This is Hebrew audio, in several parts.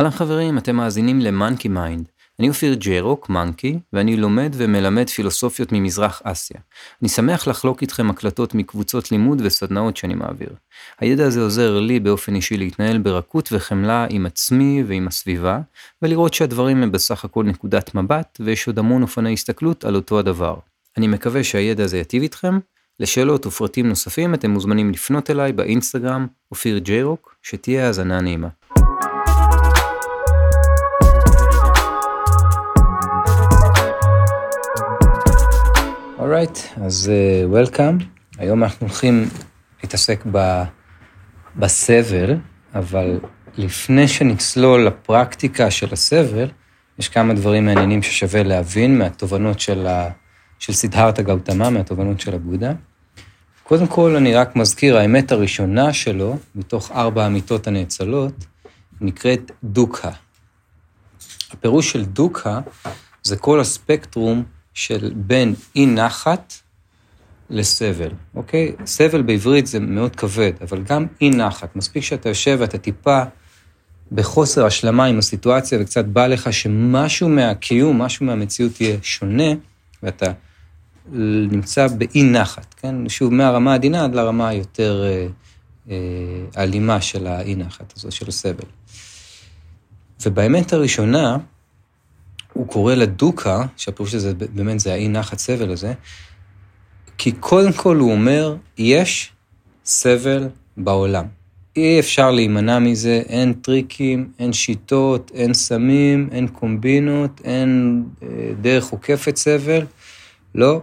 אהלן חברים, אתם מאזינים למאנקי מיינד. אני אופיר ג'יירוק, מאנקי, ואני לומד ומלמד פילוסופיות ממזרח אסיה. אני שמח לחלוק איתכם הקלטות מקבוצות לימוד וסדנאות שאני מעביר. הידע הזה עוזר לי באופן אישי להתנהל ברכות וחמלה עם עצמי ועם הסביבה, ולראות שהדברים הם בסך הכל נקודת מבט, ויש עוד המון אופני הסתכלות על אותו הדבר. אני מקווה שהידע הזה יטיב איתכם. לשאלות ופרטים נוספים אתם מוזמנים לפנות אליי באינסטגרם, אופיר ג'יירוק, שתהיה האזנה נעימה. Alright, אז welcome. היום אנחנו הולכים להתעסק בסבל, אבל לפני שנצלול לפרקטיקה של הסבל, יש כמה דברים מעניינים ששווה להבין מהתובנות של סידהרתה גאוטמה, מהתובנות של הבודה. קודם כל, אני רק מזכיר, האמת הראשונה שלו, מתוך 4 האמיתות הנאצלות, נקראת דוקהה. הפירוש של דוקהה זה כל הספקטרום של בין אי נחת לסבל, אוקיי? סבל בעברית זה מאוד כבד, אבל גם אי נחת. מספיק שאתה יושב ואתה טיפה בחוסר השלמה עם הסיטואציה, וקצת בא לך שמשהו מהקיום, משהו מהמציאות יהיה שונה, ואתה נמצא באי נחת, כן? שוב, מהרמה העדינה עד לרמה היותר אלימה של האי נחת הזו, של הסבל. ובאמת הראשונה, הוא קורא לדוקה, שהפירוש הזה באמת זה האי נחת סבל הזה, כי קודם כל הוא אומר, יש סבל בעולם. אי אפשר להימנע מזה, אין טריקים, אין שיטות, אין סמים, אין קומבינות, אין דרך עוקפת סבל. לא,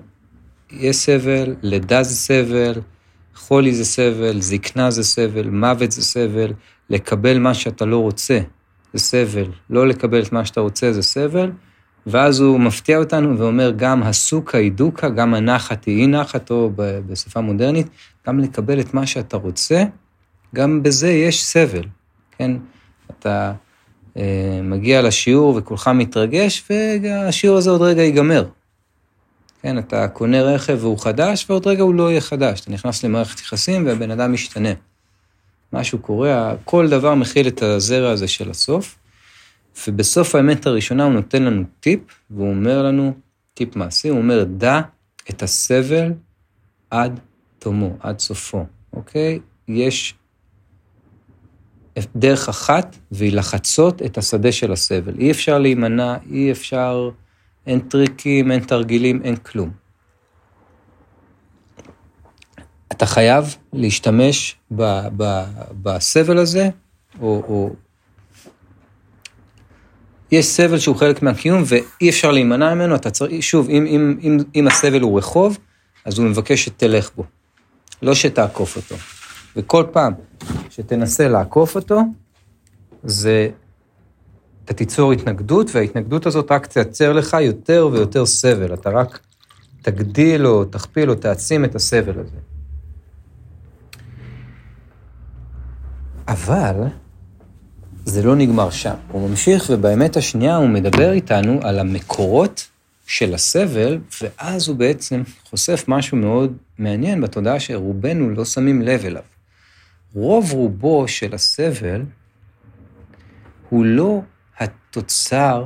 יש סבל, לידה זה סבל, חולי זה סבל, זקנה זה סבל, מוות זה סבל, לקבל מה שאתה לא רוצה. זה סבל, לא לקבל את מה שאתה רוצה זה סבל, ואז הוא מפתיע אותנו ואומר גם הסוכה היא דוקה, גם הנחת היא אי נחת, או בשפה מודרנית, גם לקבל את מה שאתה רוצה, גם בזה יש סבל, כן? אתה מגיע לשיעור וכולך מתרגש, והשיעור הזה עוד רגע ייגמר. כן, אתה קונה רכב והוא חדש, ועוד רגע הוא לא יהיה חדש, אתה נכנס למערכת יחסים והבן אדם משתנה. משהו קורה, כל דבר מכיל את הזרע הזה של הסוף, ובסוף האמת הראשונה הוא נותן לנו טיפ, והוא אומר לנו, טיפ מעשי, הוא אומר, דע את הסבל עד תומו, עד סופו, אוקיי? יש דרך אחת, והיא לחצות את השדה של הסבל. אי אפשר להימנע, אי אפשר, אין טריקים, אין תרגילים, אין כלום. אתה חייב להשתמש בסבל הזה, או יש סבל שהוא חלק מהקיום, ואי אפשר להימנע ממנו, אתה צריך, שוב, אם הסבל הוא רחוב, אז הוא מבקש שתלך בו, לא שתעקוף אותו. וכל פעם שתנסה לעקוף אותו, זה, אתה תיצור התנגדות, וההתנגדות הזאת רק תייצר לך יותר ויותר סבל, אתה רק תגדיל או תכפיל או תעצים את הסבל הזה. אבל זה לא נגמר שם. הוא ממשיך, ובאמת השנייה הוא מדבר איתנו על המקורות של הסבל, ואז הוא בעצם חושף משהו מאוד מעניין בתודעה שרובנו לא שמים לב אליו. רוב רובו של הסבל הוא לא התוצר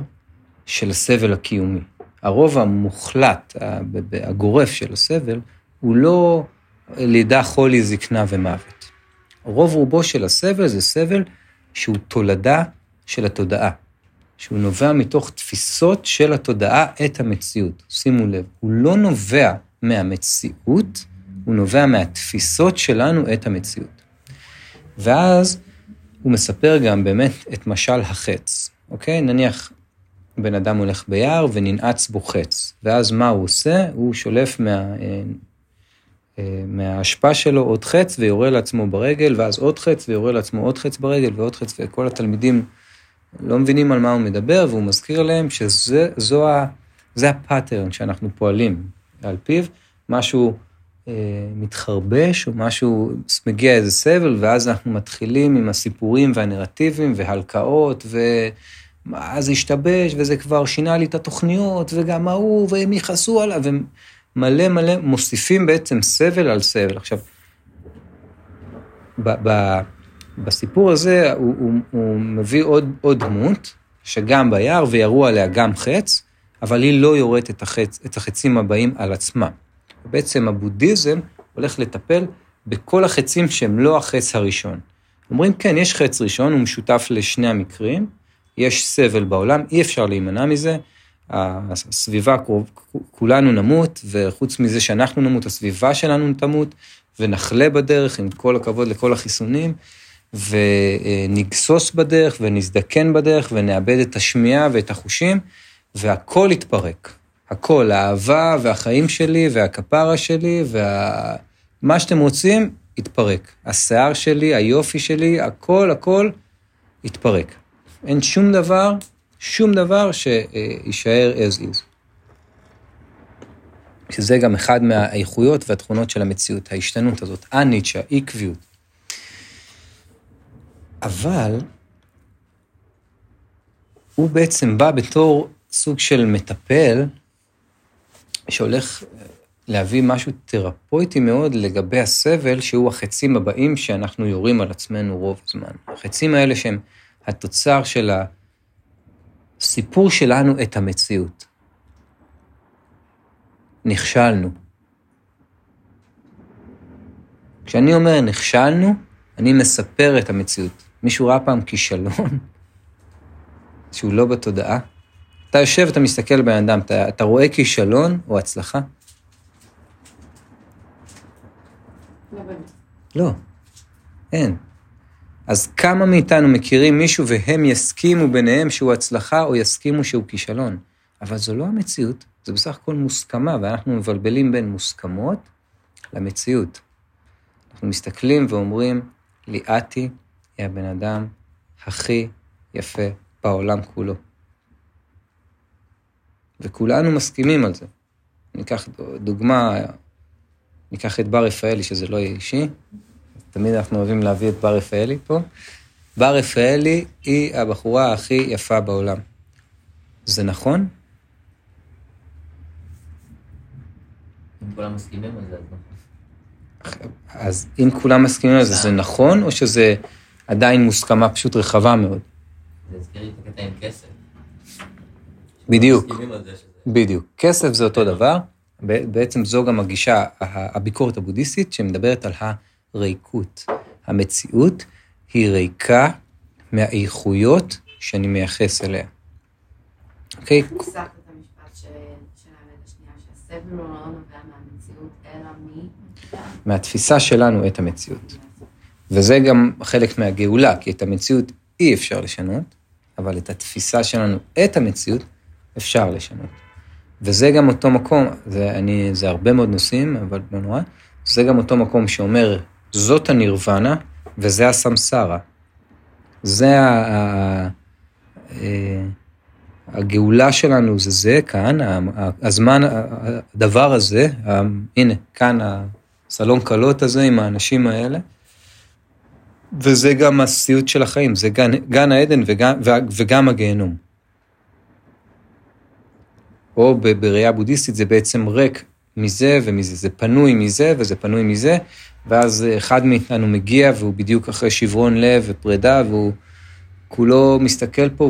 של הסבל הקיומי. הרוב המוחלט, הגורף של הסבל, הוא לא לידה, חולי, זקנה ומוות. רוב רובו של הסבל זה סבל שהוא תולדה של התודעה, שהוא נובע מתוך תפיסות של התודעה את המציאות. שימו לב, הוא לא נובע מהמציאות, הוא נובע מהתפיסות שלנו את המציאות. ואז הוא מספר גם באמת את משל החץ, אוקיי? נניח, בן אדם הולך ביער וננעץ בו חץ, ואז מה הוא עושה? הוא שולף מההשפעה שלו עוד חץ ויורה לעצמו ברגל, ואז עוד חץ ויורה לעצמו עוד חץ ברגל ועוד חץ, וכל התלמידים לא מבינים על מה הוא מדבר, והוא מזכיר להם שזה הפאטרן שאנחנו פועלים על פיו, משהו מתחרבש או משהו מגיע איזה סבל, ואז אנחנו מתחילים עם הסיפורים והנרטיבים והלקאות אז השתבש, וזה כבר שינה לי את התוכניות, וגם ההוא, והם יחסו עליו, ומלא מלא מוסיפים בעצם סבל על סבל. עכשיו, בסיפור הזה הוא מביא עוד דמות, שגם ביער וירו עליה גם חץ, אבל היא לא יורדת את החצים הבאים על עצמה. בעצם הבודהיזם הולך לטפל בכל החצים שהם לא החץ הראשון. אומרים, כן, יש חץ ראשון, הוא משותף לשני המקרים, יש סבל בעולם, אי אפשר להימנע מזה, הסביבה, כולנו נמות, וחוץ מזה שאנחנו נמות, הסביבה שלנו תמות, ונחלה בדרך, עם כל הכבוד לכל החיסונים, ונגסוס בדרך, ונזדקן בדרך, ונאבד את השמיעה ואת החושים, והכל התפרק. הכל, האהבה והחיים שלי, והכפרה שלי, מה שאתם רוצים, התפרק. השיער שלי, היופי שלי, הכל התפרק. אין שום דבר, שישאר as is. שזה גם אחד מהאיכויות והתכונות של המציאות, ההשתנות הזאת, הניטשה, עקביות. אבל הוא בעצם בא בתור סוג של מטפל, שהולך להביא משהו תרפויטי מאוד לגבי הסבל, שהוא החצים הבאים שאנחנו יורים על עצמנו רוב הזמן. החצים האלה שהם התוצר של הסיפור שלנו את המציאות. נכשלנו. כשאני אומר נכשלנו, אני מספר את המציאות. מישהו ראה פעם כישלון, שהוא לא בתודעה. אתה יושב, אתה מסתכל בן אדם, אתה רואה כישלון או הצלחה? לא באמת. לא, אין. אז כמה מאיתנו מכירים מישהו והם יסכימו ביניהם שהוא הצלחה או יסכימו שהוא כישלון? אבל זו לא המציאות, זה בסך הכל מוסכמה, ואנחנו מבלבלים בין מוסכמות למציאות. אנחנו מסתכלים ואומרים, ליאתי היא הבן אדם הכי יפה בעולם כולו. וכולנו מסכימים על זה. ניקח דוגמה, ניקח את בר רפאלי, שזה לא יהיה אישי, תמיד אנחנו אוהבים להביא את בר רפאלי פה. בר רפאלי היא הבחורה הכי יפה בעולם. זה נכון? אם כולם מסכימים על זה, אז אם כולם מסכימים על זה, זה נכון, או שזה עדיין מוסכמה פשוט רחבה מאוד? זה הזכיר לי את הקטע עם כסף. בדיוק. בדיוק. כסף זה אותו דבר. בעצם זו גם הגישה, הביקורת הבודיסטית, שמדברת על הריקות. המציאות היא ריקה מהאיכויות שאני מייחס אליה. אוקיי? אני מוסחת את המשפט של העמד השנייה, שהסבל לא נובע מהמציאות, אלא מהתפיסה שלנו את המציאות. וזה גם חלק מהגאולה, כי את המציאות אי אפשר לשנות, אבל את התפיסה שלנו את המציאות אפשר לשנות. וזה גם אותו מקום, זה הרבה מאוד נושאים, אבל לא נורא, זה גם אותו מקום שאומר, זאת הנירוונה, וזה הסמסרה. זה הגאולה שלנו, זה כאן, הזמן, הדבר הזה, הנה, כאן הסלון קלות הזה עם האנשים האלה, וזה גם הסיוט של החיים, זה גן העדן וגם הגיהנום. או בראייה בודיסטית זה בעצם ריק מזה ומזה, זה פנוי מזה וזה פנוי מזה, ואז אחד מאיתנו מגיע והוא בדיוק אחרי שברון לב ופרידה, והוא כולו מסתכל פה,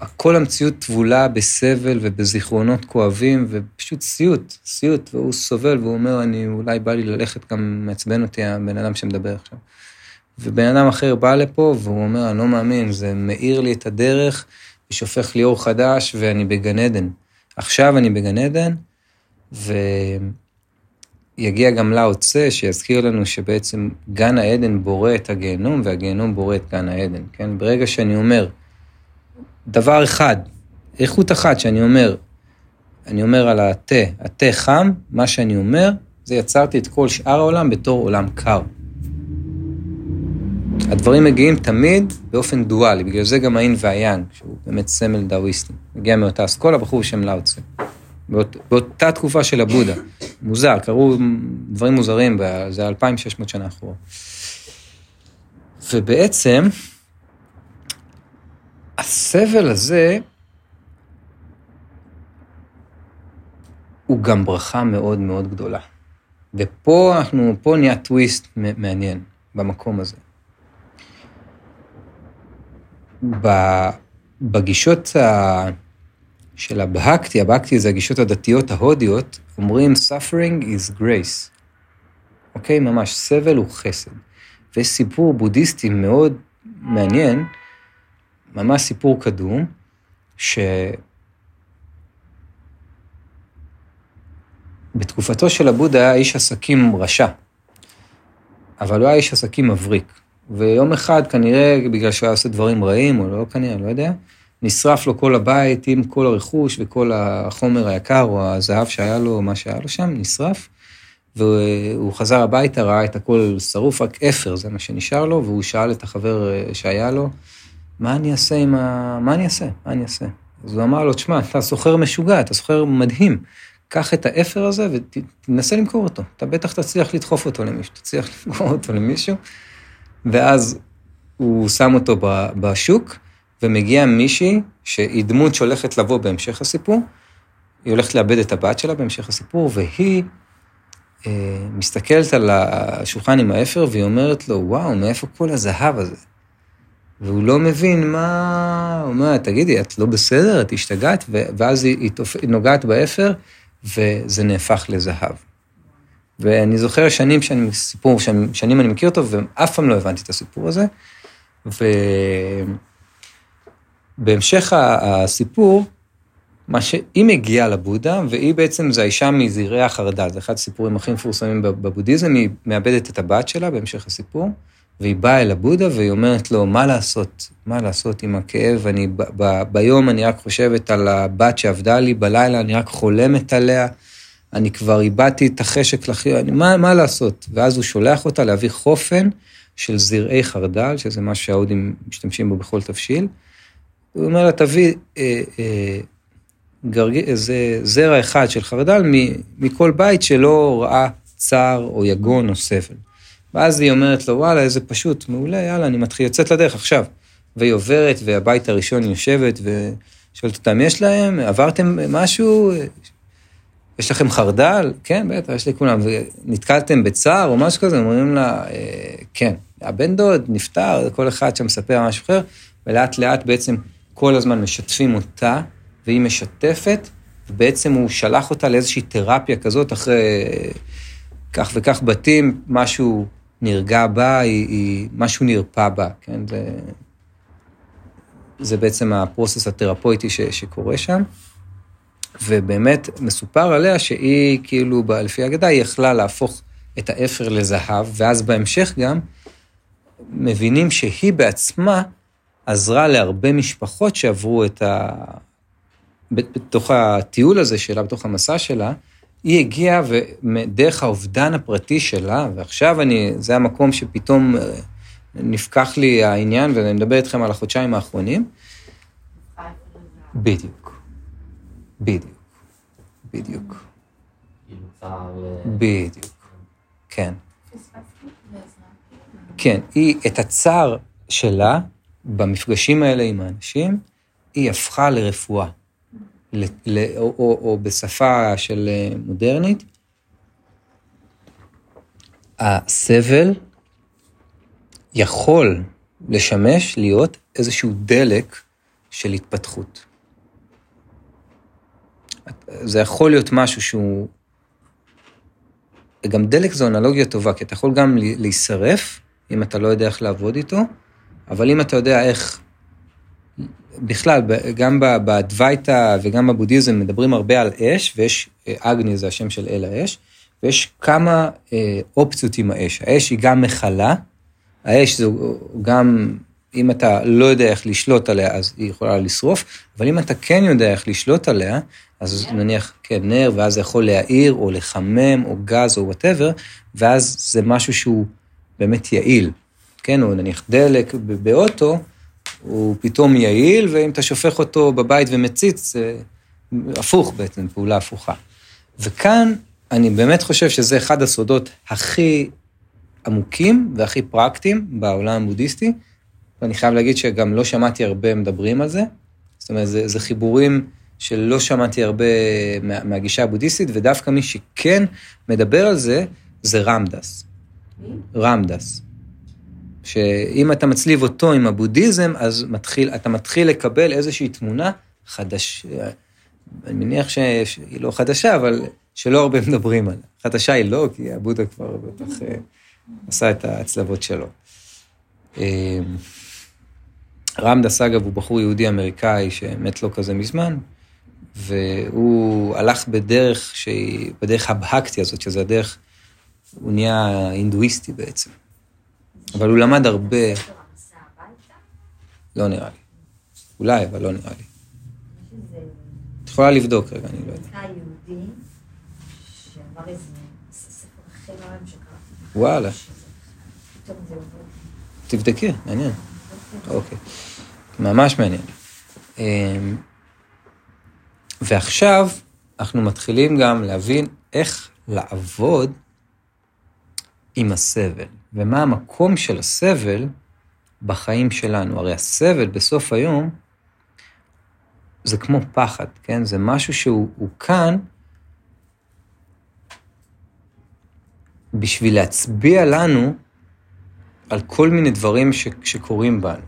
והכל המציאות טבולה בסבל ובזיכרונות כואבים, ופשוט סיוט, והוא סובל, והוא אומר, אולי בא לי ללכת, גם מעצבן אותי הבן אדם שמדבר עכשיו. ובן אדם אחר בא לפה, והוא אומר, אני לא מאמין, זה מאיר לי את הדרך, ושופך לי אור חדש, ואני בגן עדן. עכשיו אני בגן עדן, ויגיע גם לאו-צ'ה, שיזכיר לנו שבעצם גן העדן בורא את הגיהנום, והגיהנום בורא את גן העדן, כן? ברגע שאני אומר, דבר אחד, איכות אחת שאני אומר, על התה חם, מה שאני אומר, זה יצרתי את כל שאר העולם בתור עולם קר. הדברים מגיעים תמיד באופן דואלי, בגלל זה גם האין והיאנג, שהוא באמת סמל דאויסטי, מגיע מאותה אסכולה, בחור בשם לאו-צ'ה. באותה תקופה של הבודה, מוזר, קראו דברים מוזרים, זה 2600 שנה אחורה. ובעצם, הסבל הזה, הוא גם ברכה מאוד מאוד גדולה. ופה נהיה טוויסט מעניין, במקום הזה. בגישות של הבהקטי, הבהקטי זה הגישות הדתיות ההודיות, אומרים suffering is grace. אוקיי, ממש, סבל הוא חסד. ויש סיפור בודיסטי מאוד מעניין, ממש סיפור קדום, שבתקופתו של הבודה היה איש עסקים רשע, אבל הוא היה איש עסקים מבריק. ויום אחד, כנראה, בגלל שהוא היה עושה דברים רעים, או לא כנראה, לא יודע, נשרף לו כל הבית עם כל הרכוש וכל החומר היקר, או הזהב שהיה לו, מה שהיה לו שם, נשרף, והוא חזר הביתה, ראה את הכל שרוף, רק אפר, זה מה שנשאר לו, והוא שאל את החבר שהיה לו, מה אני אעשה? אז הוא אמר לו, תשמע, אתה סוחר משוגע, אתה סוחר מדהים, קח את האפר הזה ותנסה למכור אותו, אתה בטח תצליח לדחוף אותו למישהו, תצליח למכור אותו למישהו, ואז הוא שם אותו בשוק, ומגיע מישהי שהיא דמות שהולכת לבוא בהמשך הסיפור, היא הולכת לאבד את הבת שלה בהמשך הסיפור, והיא מסתכלת על השולחן עם האפר, והיא אומרת לו, וואו, מאיפה כל הזהב הזה? והוא לא מבין מה... הוא אומר, תגידי, את לא בסדר, את השתגעת, ואז היא נוגעת באפר, וזה נהפך לזהב. ואני זוכר שנים אני מכיר אותו, ואף פעם לא הבנתי את הסיפור הזה, ובהמשך הסיפור, היא מגיעה לבודה, והיא בעצם זה האישה מזרעי החרדה, זה אחד הסיפורים הכי מפורסמים בבודיזם, היא מאבדת את הבת שלה בהמשך הסיפור, והיא באה אל הבודה והיא אומרת לו, מה לעשות עם הכאב, ביום אני רק חושבת על הבת שעבדה לי, בלילה אני רק חולמת עליה, אני כבר איבדתי את החשק לחיות, מה לעשות? ואז הוא שולח אותה להביא חופן של זרעי חרדל, שזה מה שההודים משתמשים בו בכל תבשיל, הוא אומר לה, תביא איזה זרע אחד של חרדל מכל בית שלא ראה צער או יגון או סבל. ואז היא אומרת לו, וואלה, איזה פשוט, מעולה, יאללה, אני יוצאת לדרך עכשיו. והיא עוברת, והבית הראשון יושבת, ושואלת אותם, יש להם? עברתם משהו? יש לכם חרדל? כן, בטח, יש לכולם. ונתקלתם בצער או משהו כזה, אומרים לה, כן, הבן דוד נפטר, כל אחד שם מספר משהו אחר, ולאט לאט בעצם כל הזמן משתפים אותה, והיא משתפת, ובעצם הוא שלח אותה לאיזושהי תרפיה כזאת, אחרי כך וכך בתים, משהו נרגע בה, משהו נרפא בה, כן? זה בעצם הפרוסס התרפויטי שקורה שם, ובאמת מסופר עליה שהיא כאילו, לפי האגדה, היא יכלה להפוך את האפר לזהב, ואז בהמשך גם מבינים שהיא בעצמה עזרה להרבה משפחות שעברו את בתוך הטיול הזה שלה, בתוך המסע שלה, היא הגיעה ודרך האובדן הפרטי שלה, ועכשיו זה המקום שפתאום נפקח לי העניין, ואני מדבר איתכם על החודשיים האחרונים. בדיוק. כן. כן, היא את הצער שלה, במפגשים האלה עם האנשים, היא הפכה לרפואה. או בשפה של מודרנית, הסבל יכול לשמש להיות איזשהו דלק של התפתחות. זה יכול להיות משהו שהוא, גם דלק זו אנלוגיה טובה, כי אתה יכול גם להישרף, אם אתה לא יודע איך לעבוד איתו, אבל אם אתה יודע איך, בכלל, גם בדוויטה וגם בבודיזם מדברים הרבה על אש, ויש, אגני זה השם של אל האש, ויש כמה אופציות עם האש. האש היא גם מחלה, האש זו גם, אם אתה לא יודע איך לשלוט עליה, אז היא יכולה לשרוף, אבל אם אתה כן יודע איך לשלוט עליה, אז נניח, כן, נר, ואז זה יכול להעיר, או לחמם, או גז, או whatever, ואז זה משהו שהוא באמת יעיל. כן, או נניח דלק באוטו, הוא פתאום יעיל, ואם אתה שופך אותו בבית ומציץ, זה הפוך בעצם, פעולה הפוכה. וכאן אני באמת חושב שזה אחד הסודות הכי עמוקים והכי פרקטיים בעולם הבודיסטי, ואני חייב להגיד שגם לא שמעתי הרבה מדברים על זה, זאת אומרת, זה חיבורים שלא שמעתי הרבה מהגישה הבודיסטית, ודווקא מי שכן מדבר על זה, זה רמדס. רמדס. שאם אתה מצליב אותו עם הבודיזם, אז אתה מתחיל לקבל איזושהי תמונה חדשה, אני מניח שהיא לא חדשה, אבל שלא הרבה מדברים עליה. חדשה היא לא, כי הבודה כבר בטח עשה את ההצלבות שלו. רם דה סגב הוא בחור יהודי-אמריקאי שמת לו כזה מזמן, והוא הלך בדרך שהיא, בדרך הבהקטי הזאת, שזה הדרך, הוא נהיה הינדואיסטי בעצם. אבל הוא למד הרבה... לא נראה לי. אולי, אבל לא נראה לי. את יכולה לבדוק רגע, אני לא יודע. אתה יהודי שעבר איזה ספר הכי מרם שקראתי. וואלה. פתאום זה עובר. תבדקי, מעניין. אוקיי. ממש מעניין. ועכשיו אנחנו מתחילים גם להבין איך לעבוד עם הסבל, ומה המקום של הסבל בחיים שלנו. הרי הסבל בסוף היום זה כמו פחד, כן? זה משהו שהוא כאן בשביל להצביע לנו על כל מיני דברים שקורים בנו,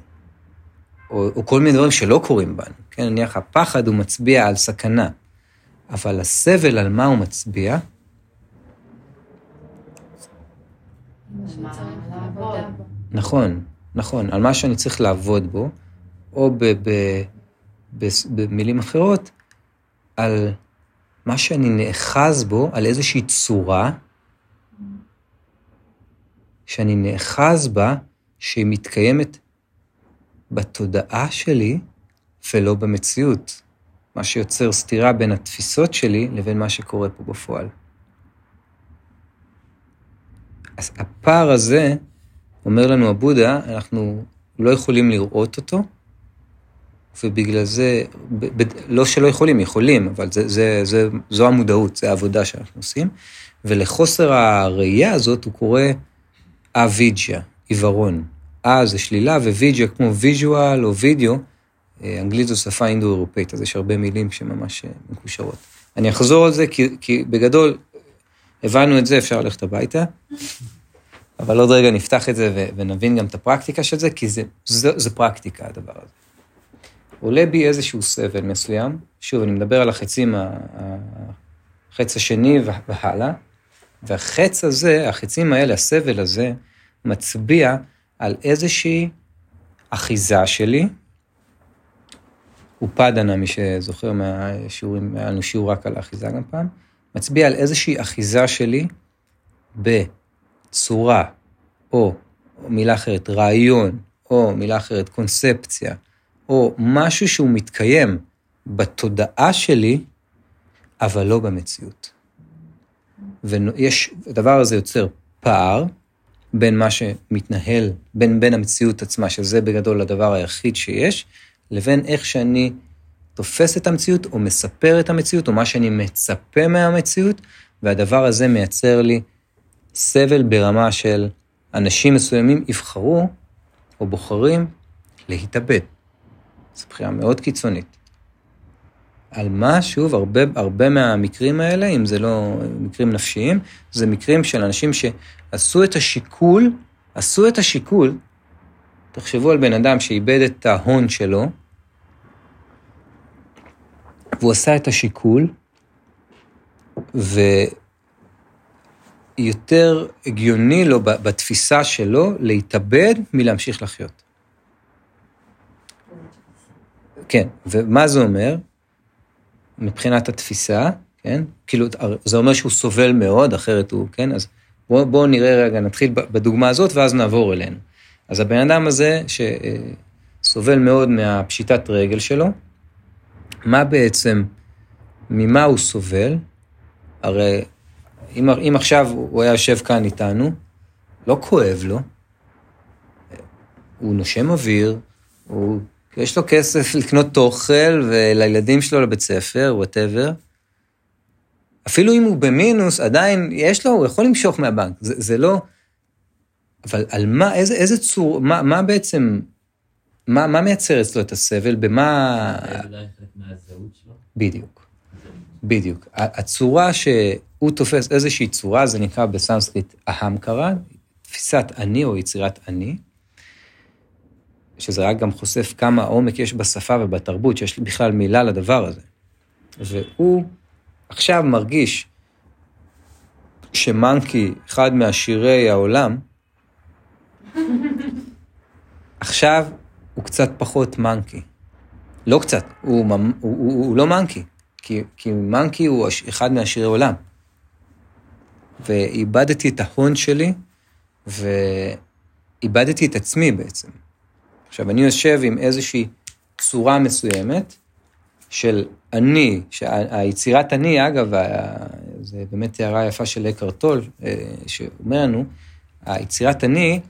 או כל מיני דברים שלא קורים בנו, כן? נניח הפחד הוא מצביע על סכנה, אבל הסבל על מה הוא מצביע? נכון, נכון, על מה שאני צריך לעבוד בו, או במילים אחרות, על מה שאני נאחז בו, על איזושהי צורה שאני נאחז בה, שהיא מתקיימת בתודעה שלי ולא במציאות, מה שיוצר סתירה בין התפיסות שלי לבין מה שקורה פה בפועל. אז הפער הזה, אומר לנו הבודה, אנחנו לא יכולים לראות אותו, ובגלל זה, לא שלא יכולים, יכולים, אבל זו המודעות, זו העבודה שאנחנו עושים, ולחוסר הראייה הזאת הוא קורא אבידג'ה, עיוורון. אה זה שלילה, ווידג'ה כמו ויז'ואל או וידאו, אנגלית זו שפה אינדו-אירופאית, אז יש הרבה מילים שממש מקושרות. אני אחזור על זה, כי בגדול, הבנו את זה, אפשר ללכת הביתה, אבל עוד רגע נפתח את זה ונבין גם את הפרקטיקה של זה, כי זה פרקטיקה הדבר הזה. עולה בי איזשהו סבל מסוים, שוב, אני מדבר על החץ השני והלאה, והחץ הזה, החצים האלה, הסבל הזה, מצביע על איזושהי אחיזה שלי, ופדנה, מי שזוכר מהשיעורים, היה לנו שיעור רק על האחיזה גם פעם, מצביע על איזושהי אחיזה שלי בצורה, או מילה אחרת, רעיון, או מילה אחרת, קונספציה, או משהו שהוא מתקיים בתודעה שלי, אבל לא במציאות. ויש, הדבר הזה יוצר פער בין מה שמתנהל, בין המציאות עצמה, שזה בגדול הדבר היחיד שיש, לבין איך שאני תופס את המציאות, או מספר את המציאות, או מה שאני מצפה מהמציאות, והדבר הזה מייצר לי סבל ברמה של אנשים מסוימים יבחרו, או בוחרים, להתאבד. זו בחירה מאוד קיצונית. על מה, שוב, הרבה מהמקרים האלה, אם זה לא מקרים נפשיים, זה מקרים של אנשים שעשו את השיקול, תחשבו על בן אדם שאיבד את ההון שלו, והוא עשה את השיקול, ויותר הגיוני לו בתפיסה שלו להתאבד מלהמשיך לחיות. כן, ומה זה אומר? מבחינת התפיסה, כן? כאילו, זה אומר שהוא סובל מאוד, אחרת הוא, כן? אז בואו נראה רגע, נתחיל בדוגמה הזאת, ואז נעבור אלינו. אז הבן אדם הזה שסובל מאוד מהפשיטת רגל שלו, מה בעצם, ממה הוא סובל? הרי אם עכשיו הוא היה יושב כאן איתנו, לא כואב לו, הוא נושם אוויר, יש לו כסף לקנות אוכל ולילדים שלו לבית ספר, whatever. אפילו אם הוא במינוס, עדיין יש לו, הוא יכול למשוך מהבנק, זה לא... אבל על מה, איזה צור, מה בעצם... מה מייצר אצלו את הסבל? במה... אולי חלק מהזהות שלו? בדיוק. בדיוק. הצורה שהוא תופס, איזושהי צורה, זה נקרא בסנסקריט אהמקרה, תפיסת אני או יצירת אני, שזה רק גם חושף כמה עומק יש בשפה ובתרבות, שיש בכלל מילה לדבר הזה. והוא עכשיו מרגיש שמנקי, אחד מהשירי העולם, עכשיו הוא קצת פחות מנקי. לא קצת, הוא לא מנקי, כי מנקי הוא אחד מהשירי העולם. ואיבדתי את ההון שלי, ואיבדתי את עצמי בעצם. עכשיו, אני יושב עם איזושהי צורה מסוימת של אני, שהיצירת אני, אגב, זה באמת תיארה יפה של לקרטול, שאומר לנו, היצירת אני,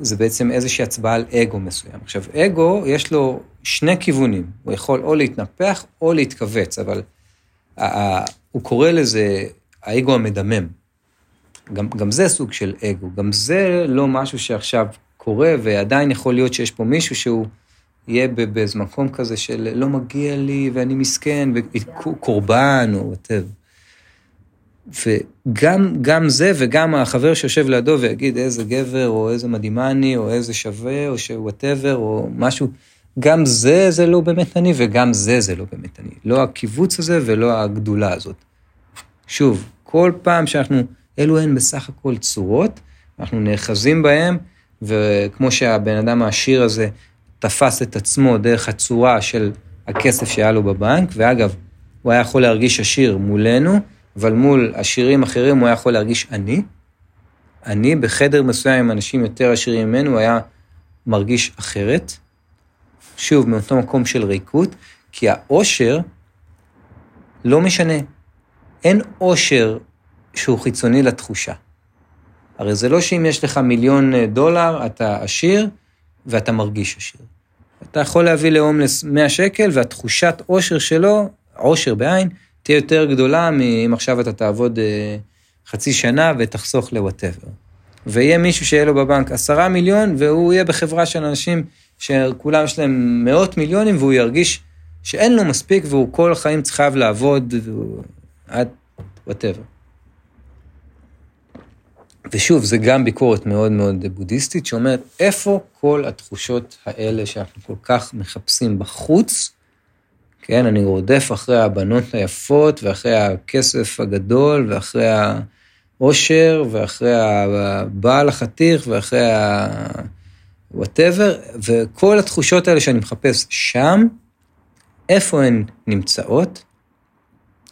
זה בעצם איזושהי הצבעה על אגו מסוים. עכשיו, אגו, יש לו שני כיוונים, הוא יכול או להתנפח או להתכווץ, אבל הוא קורא לזה האגו המדמם. גם זה סוג של אגו, גם זה לא משהו שעכשיו קורה, ועדיין יכול להיות שיש פה מישהו שהוא יהיה באיזה מקום כזה של לא מגיע לי ואני מסכן, קורבן או whatever. וגם זה וגם החבר שיושב לידו ויגיד איזה גבר או איזה מדהימה אני או איזה שווה או whatever או משהו, גם זה לא באמת אני וגם זה לא באמת אני. לא הקיבוץ הזה ולא הגדולה הזאת. שוב, כל פעם שאנחנו, אלו הן בסך הכל צורות, אנחנו נאחזים בהם, וכמו שהבן אדם העשיר הזה תפס את עצמו דרך הצורה של הכסף שהיה לו בבנק, ואגב, הוא היה יכול להרגיש עשיר מולנו, אבל מול עשירים אחרים הוא היה יכול להרגיש אני. אני בחדר מסוים עם אנשים יותר עשירים ממנו, הוא היה מרגיש אחרת. שוב, מאותו מקום של ריקות, כי העושר לא משנה. אין עושר שהוא חיצוני לתחושה. הרי זה לא שאם יש לך $1,000,000, אתה עשיר ואתה מרגיש עשיר. אתה יכול להביא להומלס $100 והתחושת עושר שלו, עושר בעין, תהיה יותר גדולה מאם עכשיו אתה תעבוד חצי שנה ותחסוך ל-whatever. ויהיה מישהו שיהיה לו בבנק $10 מיליון, והוא יהיה בחברה של אנשים שכולם יש להם $100 מיליונים, והוא ירגיש שאין לו מספיק, והוא כל החיים צריכיו לעבוד עד whatever. ושוב, זה גם ביקורת מאוד מאוד בודיסטית, שאומרת, איפה כל התחושות האלה שאנחנו כל כך מחפשים בחוץ? כן, אני רודף אחרי הבנות היפות, ואחרי הכסף הגדול, ואחרי העושר, ואחרי הבעל החתיך, ואחרי whatever, וכל התחושות האלה שאני מחפש שם, איפה הן נמצאות?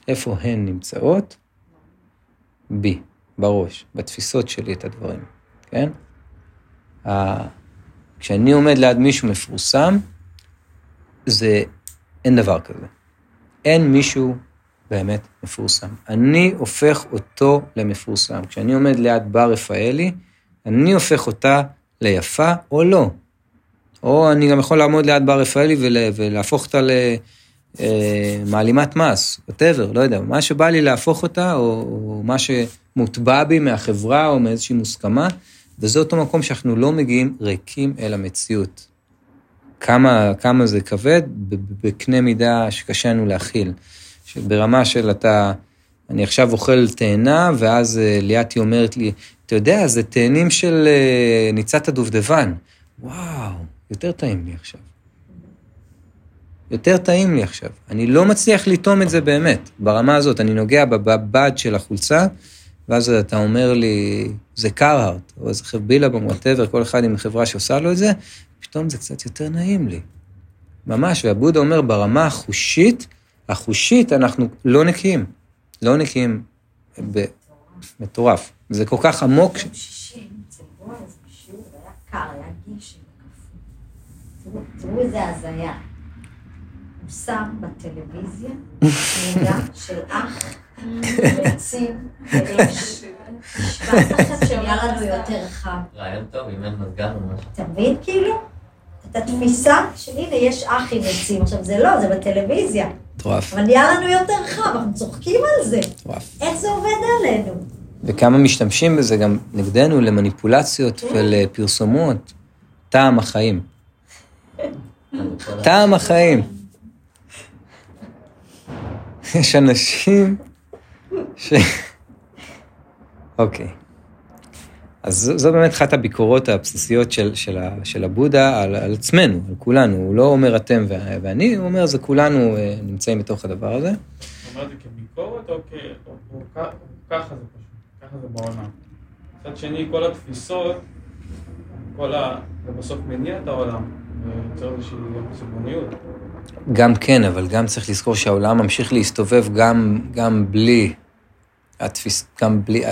איפה הן נמצאות? בי. בראש, בתפיסות שלי את הדברים, כן? כשאני עומד ליד מישהו מפורסם, זה אין דבר כזה. אין מישהו באמת מפורסם. אני הופך אותו למפורסם. כשאני עומד ליד בר רפאלי, אני הופך אותה ליפה או לא. או אני גם יכול לעמוד ליד בר רפאלי ולהפוך אותה למעלימת מס, whatever, לא יודע, מה שבא לי להפוך אותה, או מה שמוטבע בי מהחברה, או מאיזושהי מוסכמה, וזה אותו מקום שאנחנו לא מגיעים ריקים אל המציאות. כמה זה כבד, בקנה מידה שקשה לנו להכיל. ברמה של אני עכשיו אוכל תאנה, ואז ליאתי אומרת לי, אתה יודע, זה תאנים של ניצת הדובדבן. וואו, יותר טעים לי עכשיו. יותר טעים לי עכשיו. אני לא מצליח לטעום את זה באמת. ברמה הזאת, אני נוגע בבד של החולצה, ואז אתה אומר לי, זה קארהרט, או זה חבילה במוטבר, כל אחד עם חברה שעושה לו את זה, פתאום זה קצת יותר נעים לי. ממש, והבודה אומר, ברמה החושית אנחנו לא נקיים. לא נקיים מטורף. זה כל כך עמוק. זה בוא, אז פשוט, היה קר, היה גיש, תראו איזה הזיה. הוא שם בטלוויזיה, מידה של אח, רצים, ואיש. תחת שהיה לנו יותר חם. רעיון טוב, אם אין מזגן או משהו. תמיד כאילו, את התפיסה של הנה יש אח עם רצים. עכשיו זה לא, זה בטלוויזיה. טורף. אבל נהיה לנו יותר חם, אנחנו צוחקים על זה. טורף. איך זה עובד עלינו? וכמה משתמשים בזה גם נגדנו למניפולציות ולפרסומות. טעם החיים. טעם החיים. יש אנשים אוקיי. אז זו באמת אחת הביקורות הבסיסיות של הבודה על עצמנו, על כולנו. הוא לא אומר אתם ואני, הוא אומר זה כולנו נמצאים בתוך הדבר הזה. זאת אומרת, זה כביקורת או ככה זה פשוט, ככה זה בעונה. קצת שני, כל התפיסות, זה בסוף מניע את העולם, ויוצר איזושהי סיבוניות. גם כן, אבל גם צריך לזכור שהעולם ממשיך להסתובב גם בלי התפיס, גם בלי...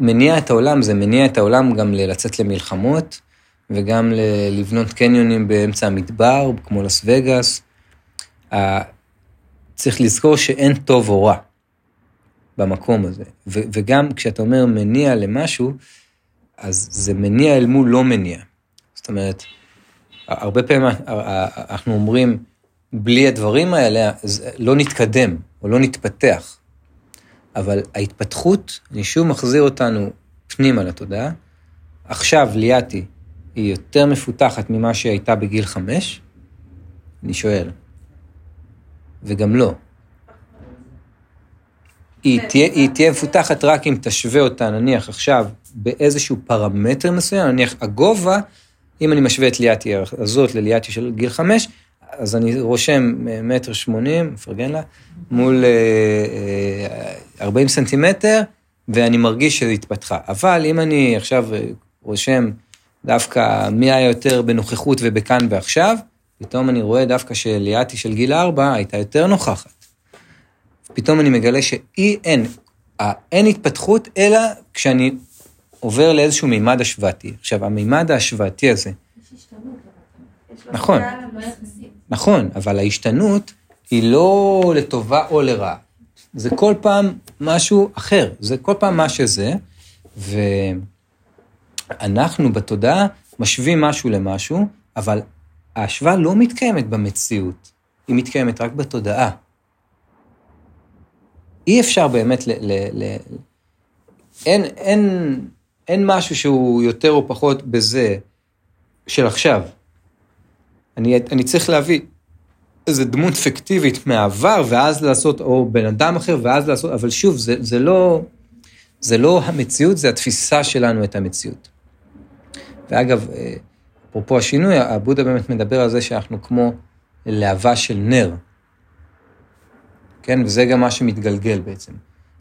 מניע את העולם, זה מניע את העולם גם לצאת למלחמות, וגם לבנות קניונים באמצע המדבר, כמו לס וגאס. צריך לזכור שאין טוב או רע במקום הזה. וגם כשאתה אומר מניע למשהו, אז זה מניע אל מול לא מניע. זאת אומרת, הרבה פעמים אנחנו אומרים, בלי הדברים האלה, לא נתקדם או לא נתפתח. אבל ההתפתחות, אני שוב מחזיר אותנו פנימה לתודעה, עכשיו ליאתי היא יותר מפותחת ממה שהייתה בגיל 5, אני שואל, וגם לא. היא תהיה מפותחת רק אם תשווה אותה, נניח עכשיו, באיזשהו פרמטר מסוים, נניח הגובה, אם אני משווה את ליאתי הזאת לליאתי של גיל 5, אז אני רושם 1.80 מטר, מפרגן לה, מול 40 סנטימטר, ואני מרגיש שזה התפתחה. אבל אם אני עכשיו רושם דווקא מי היה יותר בנוכחות ובכאן ועכשיו, פתאום אני רואה דווקא שליאתי של גיל 4 הייתה יותר נוכחת. פתאום אני מגלה שאין התפתחות, אלא כשאני עובר לאיזשהו מימד השוואתי. עכשיו, המימד ההשוואתי הזה, נכון. נכון, אבל ההשתנות היא לא לטובה או לרעה. זה כל פעם משהו אחר, זה כל פעם מה שזה, ואנחנו בתודעה משווים משהו למשהו, אבל ההשוואה לא מתקיימת במציאות, היא מתקיימת רק בתודעה. אי אפשר באמת אין משהו שהוא יותר או פחות בזה של עכשיו. אני צריך להביא איזו דמות פיקטיבית מהעבר, ואז לעשות, או בן אדם אחר, ואז לעשות, אבל שוב, זה לא המציאות, זה התפיסה שלנו את המציאות. ואגב, אפרופו השינוי, הבודה באמת מדבר על זה שאנחנו כמו להבה של נר. כן? וזה גם מה שמתגלגל בעצם.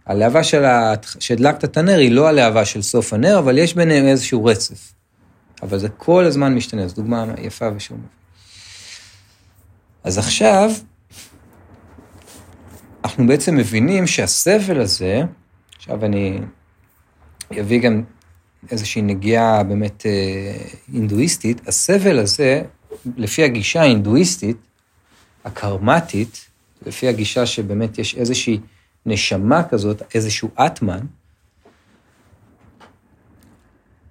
הלהבה שהדלקת את הנר היא לא הלהבה של סוף הנר, אבל יש ביניהם איזשהו רצף. אבל זה כל הזמן משתנה, זו דוגמה יפה ושום. אז עכשיו, אנחנו בעצם מבינים שהסבל הזה, עכשיו אני אביא גם איזושהי נגיעה באמת הינדואיסטית, הסבל הזה, לפי הגישה ההינדואיסטית, הקרמטית, לפי הגישה שבאמת יש איזושהי נשמה כזאת, איזשהו עטמן,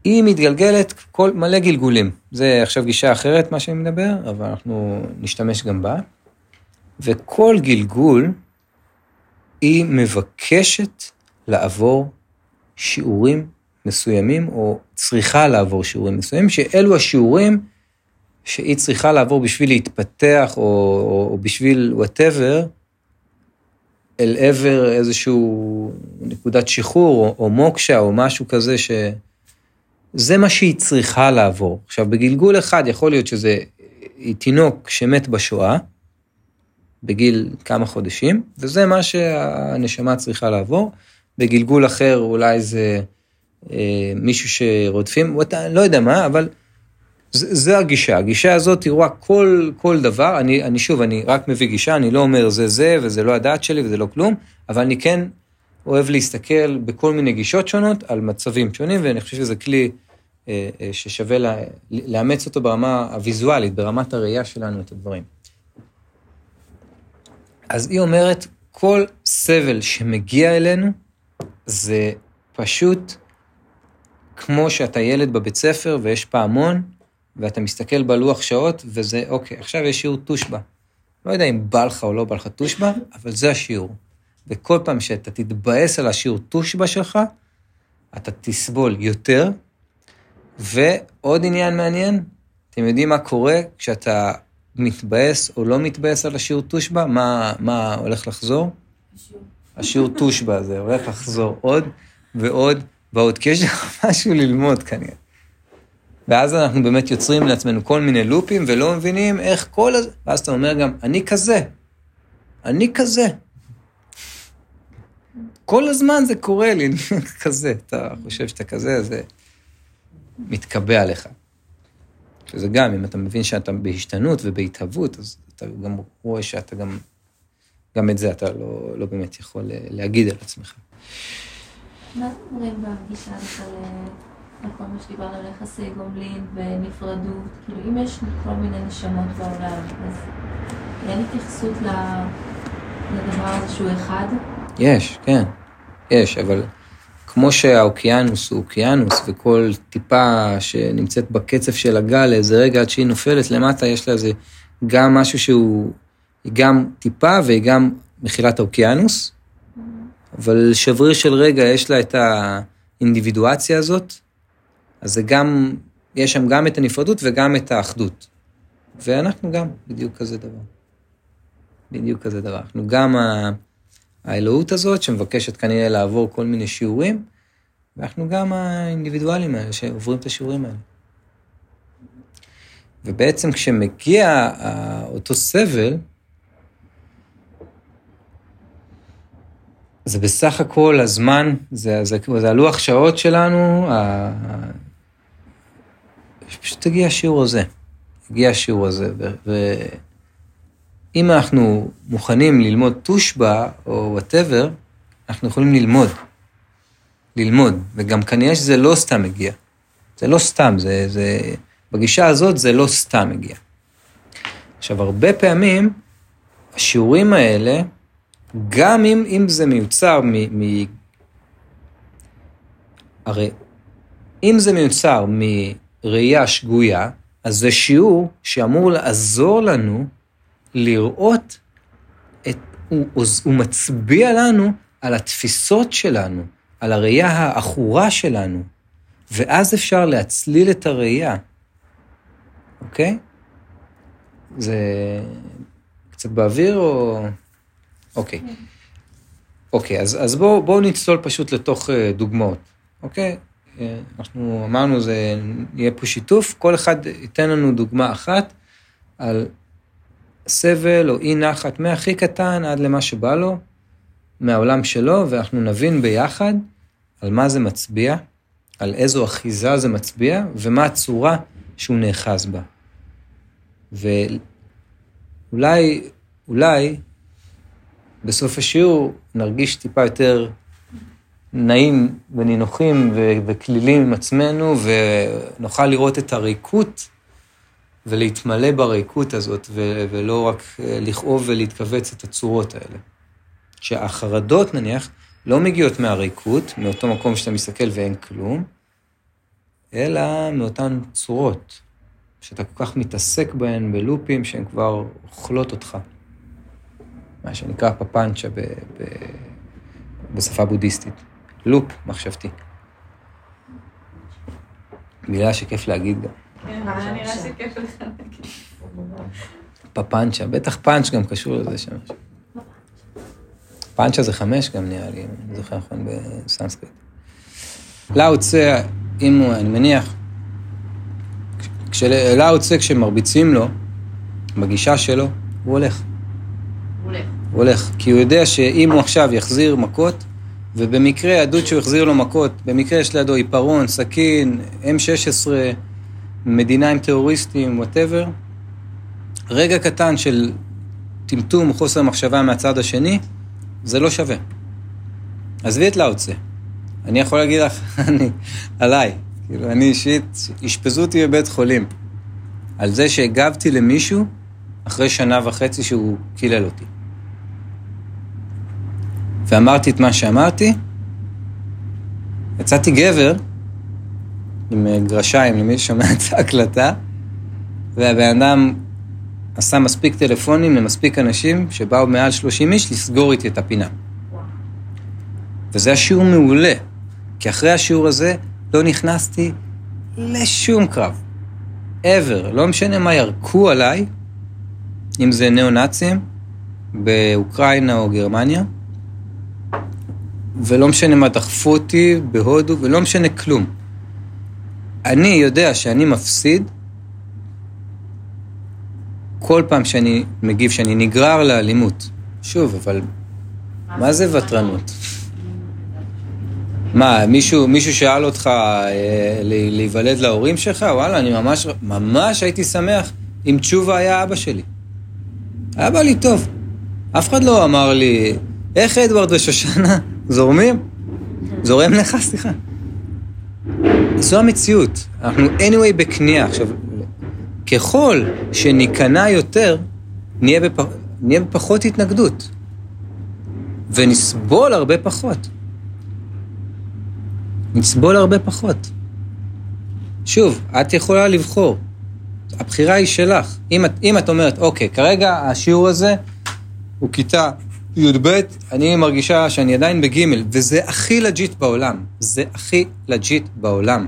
היא מתגלגלת כל מלא גלגולים. זה עכשיו גישה אחרת מה שאני מדבר, אבל אנחנו נשתמש גם בה. וכל גלגול היא מבקשת לעבור שיעורים מסוימים, או צריכה לעבור שיעורים מסוימים, שאלו השיעורים שהיא צריכה לעבור בשביל להתפתח, או בשביל whatever, אל עבר איזשהו נקודת שחרור, או מוקשה, או משהו כזה ש... זה מה שהיא צריכה לעבור. עכשיו, בגלגול אחד יכול להיות שזה תינוק שמת בשואה, בגיל כמה חודשים, וזה מה שהנשמה צריכה לעבור. בגלגול אחר אולי זה מישהו שרודפים, לא יודע מה, אבל זה הגישה. הגישה הזאת היא רואה כל דבר. אני רק מביא גישה, אני לא אומר זה, וזה לא הדעת שלי, וזה לא כלום, אבל אני כן אוהב להסתכל בכל מיני גישות שונות על מצבים שונים, ואני חושב שזה כלי ששווה לאמץ אותו ברמה הוויזואלית, ברמת הראייה שלנו את הדברים. אז היא אומרת, כל סבל שמגיע אלינו, זה פשוט כמו שאתה ילד בבית ספר, ויש פעמון, ואתה מסתכל בלוח שעות, וזה אוקיי, עכשיו יש שיעור תושבע. לא יודע אם בא לך או לא בא לך תושבע, אבל זה השיעור. וכל פעם שאתה תתבאס על השיעור תושבע שלך, אתה תסבול יותר. ועוד עניין מעניין, אתם יודעים מה קורה כשאתה מתבאס או לא מתבאס על השיעור תושבע? מה הולך לחזור? השיעור תושבע הזה הולך לחזור עוד ועוד בעוד, כי יש לך משהו ללמוד כנראה. ואז אנחנו באמת יוצרים לעצמנו כל מיני לופים, ולא מבינים איך כל הזה, ואז אתה אומר גם, אני כזה, אני כזה. כל הזמן זה קורה לי, כזה, אתה חושב שאתה כזה, זה מתקבע עליך. שזה גם, אם אתה מבין שאתה בהשתנות ובהתהוות, אז אתה גם רואה שאתה גם את זה, אתה לא באמת יכול להגיד על עצמך. מה אתם אומרים בהגישה לך לכל מה שדיברנו על יחסי גומלין ונפרדות? כאילו, אם יש כל מיני נשמות בעולם, אז אין התייחסות לדבר הזה שהוא אחד? יש, כן, יש, אבל כמו שהאוקיינוס הוא אוקיינוס, וכל טיפה שנמצאת בקצב של הגל, איזה רגע עד שהיא נופלת למטה, יש לה איזה גם משהו שהוא, היא גם טיפה והיא גם מחילת האוקיינוס, אבל שבריר של רגע יש לה את האינדיבידואציה הזאת, אז זה גם, יש שם גם את הנפרדות וגם את האחדות. ואנחנו גם בדיוק כזה דבר. בדיוק כזה דבר. אנחנו גם האלוהות הזאת שמבקשת כנראה לעבור כל מיני שיעורים, ואנחנו גם האינדיבידואלים האלה שעוברים את השיעורים האלה. ובעצם כשמגיע אותו סבל, אז בסך הכל הזמן, זה הלוח שעות שלנו, פשוט הגיע השיעור הזה. הגיע השיעור הזה, ואם אנחנו מוכנים ללמוד תושבה או whatever, אנחנו יכולים ללמוד. ללמוד, וגם כנראה שזה לא סתם הגיע. זה לא סתם, בגישה הזאת זה לא סתם הגיע. עכשיו, הרבה פעמים, השיעורים האלה, גם אם זה מיוצר הרי אם זה מיוצר מראייה שגויה, אז זה שיעור שאמור לעזור לנו לראות הוא מצביע לנו על התפיסות שלנו, על הראייה האחורה שלנו, ואז אפשר להצליל את הראייה. אוקיי? זה קצת באוויר או... אוקיי. אוקיי, אז בואו נצלול פשוט לתוך דוגמאות. אוקיי? אנחנו אמרנו, זה יהיה פה שיתוף, כל אחד ייתן לנו דוגמה אחת על סבל או אי נחת, מהכי קטן עד למה שבא לו, מהעולם שלו, ואנחנו נבין ביחד על מה זה מצביע, על איזו אחיזה זה מצביע, ומה הצורה שהוא נאחז בה. ואולי, בסוף השיעור נרגיש טיפה יותר נעים ונינוחים וכלילים עם עצמנו, ונוכל לראות את הריקות ולהתמלא בריקות הזאת, ולא רק לכאוב ולהתכווץ את הצורות האלה. שהחרדות נניח לא מגיעות מהריקות, מאותו מקום שאתה מסתכל ואין כלום, אלא מאותן צורות, שאתה כל כך מתעסק בהן בלופים שהן כבר אוכלות אותך. מה שנקרא פפנצ'ה בשפה בודיסטית. לופ מחשבתי. מילה שכיף להגיד גם. כן, נראה שכיף לך להגיד. פפנצ'ה, בטח פאנץ' גם קשור לזה שם. פאנצ'ה זה 5 גם נראה לי, אני זוכר נכון בסנסקריט. לאו-צ'ה, אם הוא, אני מניח, לאו-צ'ה כשמרביצים לו, בגישה שלו, הוא הולך. הולך, כי הוא יודע שאם הוא עכשיו יחזיר מכות, ובמקרה הדוד שהוא יחזיר לו מכות, במקרה יש לידו עיפרון, סכין, M16, מדינה עם טרוריסטים, whatever, רגע קטן של טמטום, חוסר מחשבה מהצד השני, זה לא שווה. עזבי את לאו-צ'ה. אני יכול להגיד לך, עליי, כאילו, אני אישית, השפזו אותי בבית חולים, על זה שהגבתי למישהו, אחרי 1.5 שנה שהוא קילל אותי. ואמרתי את מה שאמרתי, יצאתי גבר, עם גרשיים, למי ששומע את ההקלטה, והבן אדם עשה מספיק טלפונים למספיק אנשים שבאו מעל 30 איש לסגור איתי את הפינה. וזה השיעור מעולה, כי אחרי השיעור הזה לא נכנסתי לשום קרב. ever, לא משנה מה ירקו עליי, אם זה נאו-נאצים באוקראינה או גרמניה, ולא משנה מה דחפו אותי בהודו, ולא משנה כלום. אני יודע שאני מפסיד, כל פעם שאני מגיב, שאני נגרר לאלימות. שוב, אבל מה זה וטרנות? מה, מישהו שאל אותך להיוולד להורים שלך? וואלה, אני ממש הייתי שמח אם תשובה היה אבא שלי. היה בא לי טוב. אף אחד לא אמר לי, איך אדוארד ושושנה זורמים? זורם לך, סליחה. זו המציאות. אנחנו anyway בקנייה. עכשיו, ככל שנקנה יותר, נהיה בפחות התנגדות. ונסבול הרבה פחות. נסבול הרבה פחות. שוב, את יכולה לבחור. הבחירה היא שלך. אם את אומרת, אוקיי, כרגע השיעור הזה הוא כיתה י"ב, אני מרגישה שאני עדיין בגימל, וזה הכי לג'יט בעולם. זה הכי לג'יט בעולם.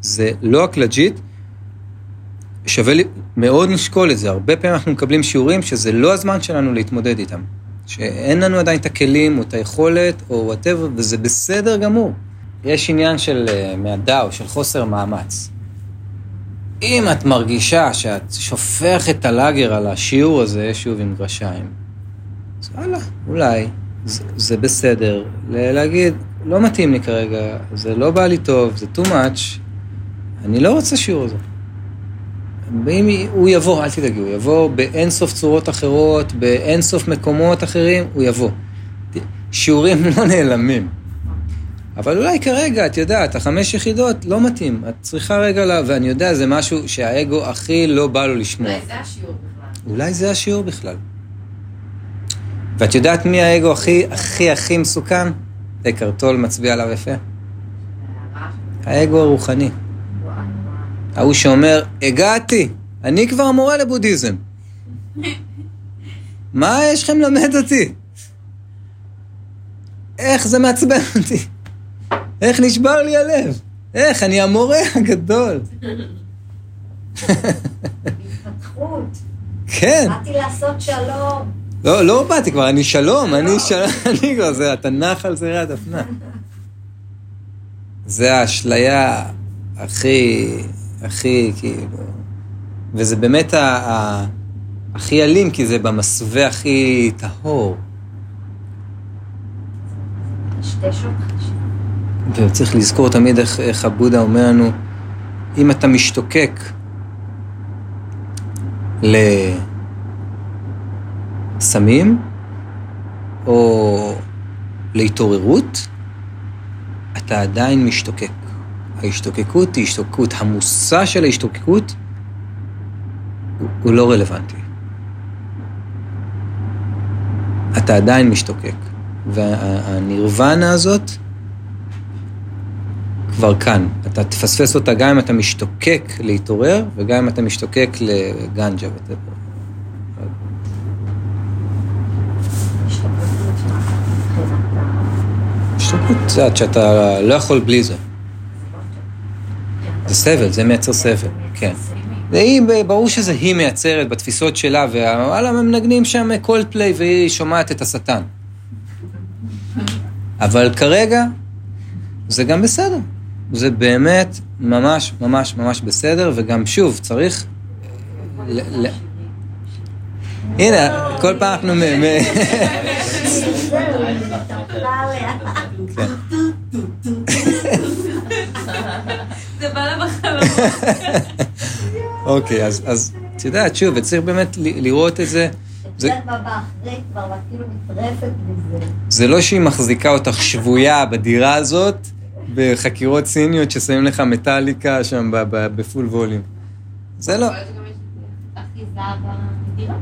זה לא רק לג'יט, שווה לי מאוד לשקול את זה. הרבה פעמים אנחנו מקבלים שיעורים שזה לא הזמן שלנו להתמודד איתם. שאין לנו עדיין את הכלים או את היכולת או whatever, וזה בסדר גמור. יש עניין של מעדה או של חוסר מאמץ. אם את מרגישה שאת שופכת את הלאגר על השיעור הזה, שוב עם גרשיים, אז הלאה, אולי, זה בסדר. להגיד, לא מתאים לי כרגע, זה לא בא לי טוב, זה too much, אני לא רוצה שיעור הזה. ואם הוא יבוא, אל תדאגי, הוא יבוא באינסוף צורות אחרות, באינסוף מקומות אחרים, הוא יבוא. שיעורים לא נעלמים. אבל אולי כרגע, את יודעת, 5 יחידות לא מתאים. את צריכה רגע לה, ואני יודע, זה משהו שהאגו הכי לא בא לו לשמוע. אולי זה השיעור בכלל. אולי זה השיעור בכלל. ואת יודעת מי האגו הכי, הכי, הכי מסוכן? לקרטול מצביע עליו יפה. האגו הרוחני. ההוא שאומר, הגעתי, אני כבר מורה לבודיזם. מה יש לכם למד אותי? איך זה מעצבן אותי? איך נשבר לי הלב? איך, אני המורה הגדול. התפתחות. כן. באתי לעשות שלום. לא באתי כבר, אני שלום, אני שלום, אני כבר, זה התנ"ך על זרי הדפנה. זה האשליה הכי, כאילו, וזה באמת הכי אלים, כי זה במסווה הכי טהור. וצריך לזכור תמיד איך הבודה אומר לנו, אם אתה משתוקק לסמים, או להתעוררות, אתה עדיין משתוקק. ההשתוקקות היא השתוקקות, המושא של ההשתוקקות הוא לא רלוונטי. אתה עדיין משתוקק, והנירוונה הזאת כבר כאן. אתה תפספס אותה גם אם אתה משתוקק להתעורר, וגם אם אתה משתוקק לגנג'ה. השתוקקות עד שאתה לא יכול בלי זה. זה סבל, זה מייצר סבל, כן. והיא, ברור שזה היא מייצרת בתפיסות שלה, והוואלה, הם מנגנים שם קולד פליי, והיא שומעת את השטן. אבל כרגע, זה גם בסדר. זה באמת ממש, ממש, ממש בסדר, וגם שוב, צריך... הנה, כל פעם אנחנו... זה בא למחלות. אוקיי, אז תדעת, שוב, וצריך באמת לראות את זה. את יודעת מה באחרי כבר, ואת כאילו מתרפת מזה. זה לא שהיא מחזיקה אותך שבויה בדירה הזאת, בחקירות סיניות ששמים לך מטליקה שם בפול ווליום. זה לא. אחיזה בדירה.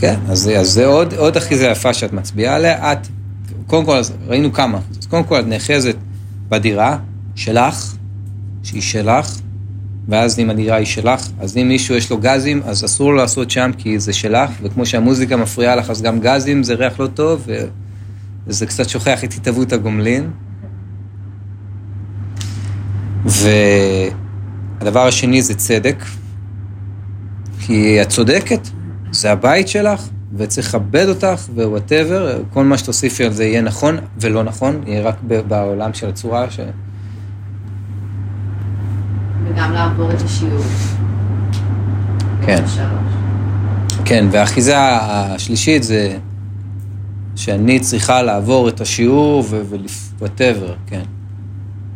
כן, אז זה עוד אחיזה יפה שאת מצביעה עליה. את, קודם כל, ראינו כמה. קודם כל, את נאחזת בדירה שלך, שהיא שלך, ואז אם הדירה היא שלך, אז אם מישהו יש לו גזים, אז אסור לו לעשות שם, כי זה שלך, וכמו שהמוזיקה מפריעה לך, אז גם גזים, זה ריח לא טוב, וזה קצת שוכח את התהוות הגומלין. והדבר השני זה צדק, כי את צודקת, זה הבית שלך, וצריך לכבד אותך, ווואטאבר, כל מה שתוסיפי על זה יהיה נכון ולא נכון, יהיה רק בעולם של הצורה ש... וגם לעבור את השיעור. כן. כן, והאחיזה השלישית זה שאני צריכה לעבור את השיעור ווואטאבר, כן.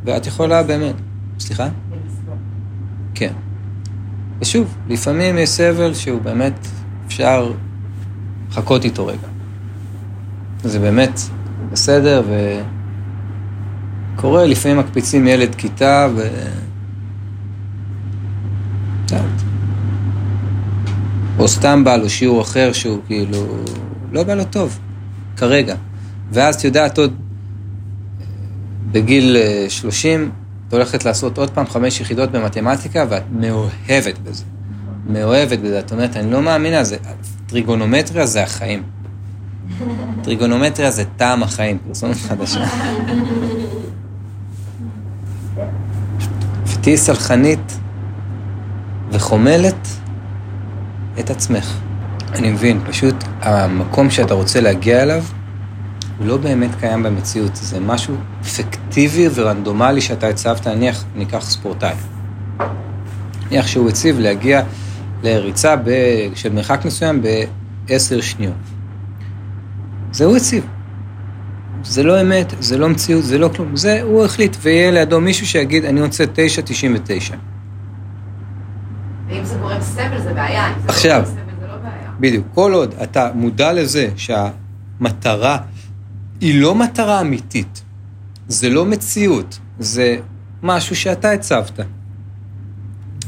ואת יכולה באמת, סליחה? כן. ושוב, לפעמים יש סבל שהוא באמת אפשר לחכות איתו רגע. זה באמת בסדר, וקורה לפעמים מקפיצים ילד כיתה ו... או סתם בא לו שיעור אחר שהוא כאילו לא בא לו טוב, כרגע. ואז את יודעת עוד בגיל 30, את הולכת לעשות עוד פעם 5 יחידות במתמטיקה, ואת מאוהבת בזה. מאוהבת בזה, את אומרת, אני לא מאמינה, זה, טריגונומטריה זה החיים. טריגונומטריה זה טעם החיים, פרסומת חדשה. ותהי סלחנית וחומלת את עצמך. אני מבין, פשוט המקום שאתה רוצה להגיע אליו, הוא לא באמת קיים במציאות, זה משהו פיקטיבי ורנדומלי שאתה הצבת, נניח, ניקח ספורטאי. נניח שהוא הציב להגיע לריצה של מרחק מסוים ב10 שניות. זה הוא הציב. זה לא אמת, זה לא מציאות, זה לא כלום. זה הוא החליט, ויהיה לידו מישהו שיגיד, אני רוצה 9.99. ואם זה גורם סבל, זה בעיה. עכשיו, בדיוק, כל עוד אתה מודע לזה שהמטרה היא לא מטרה אמיתית, זה לא מציאות, זה משהו שאתה הצבת.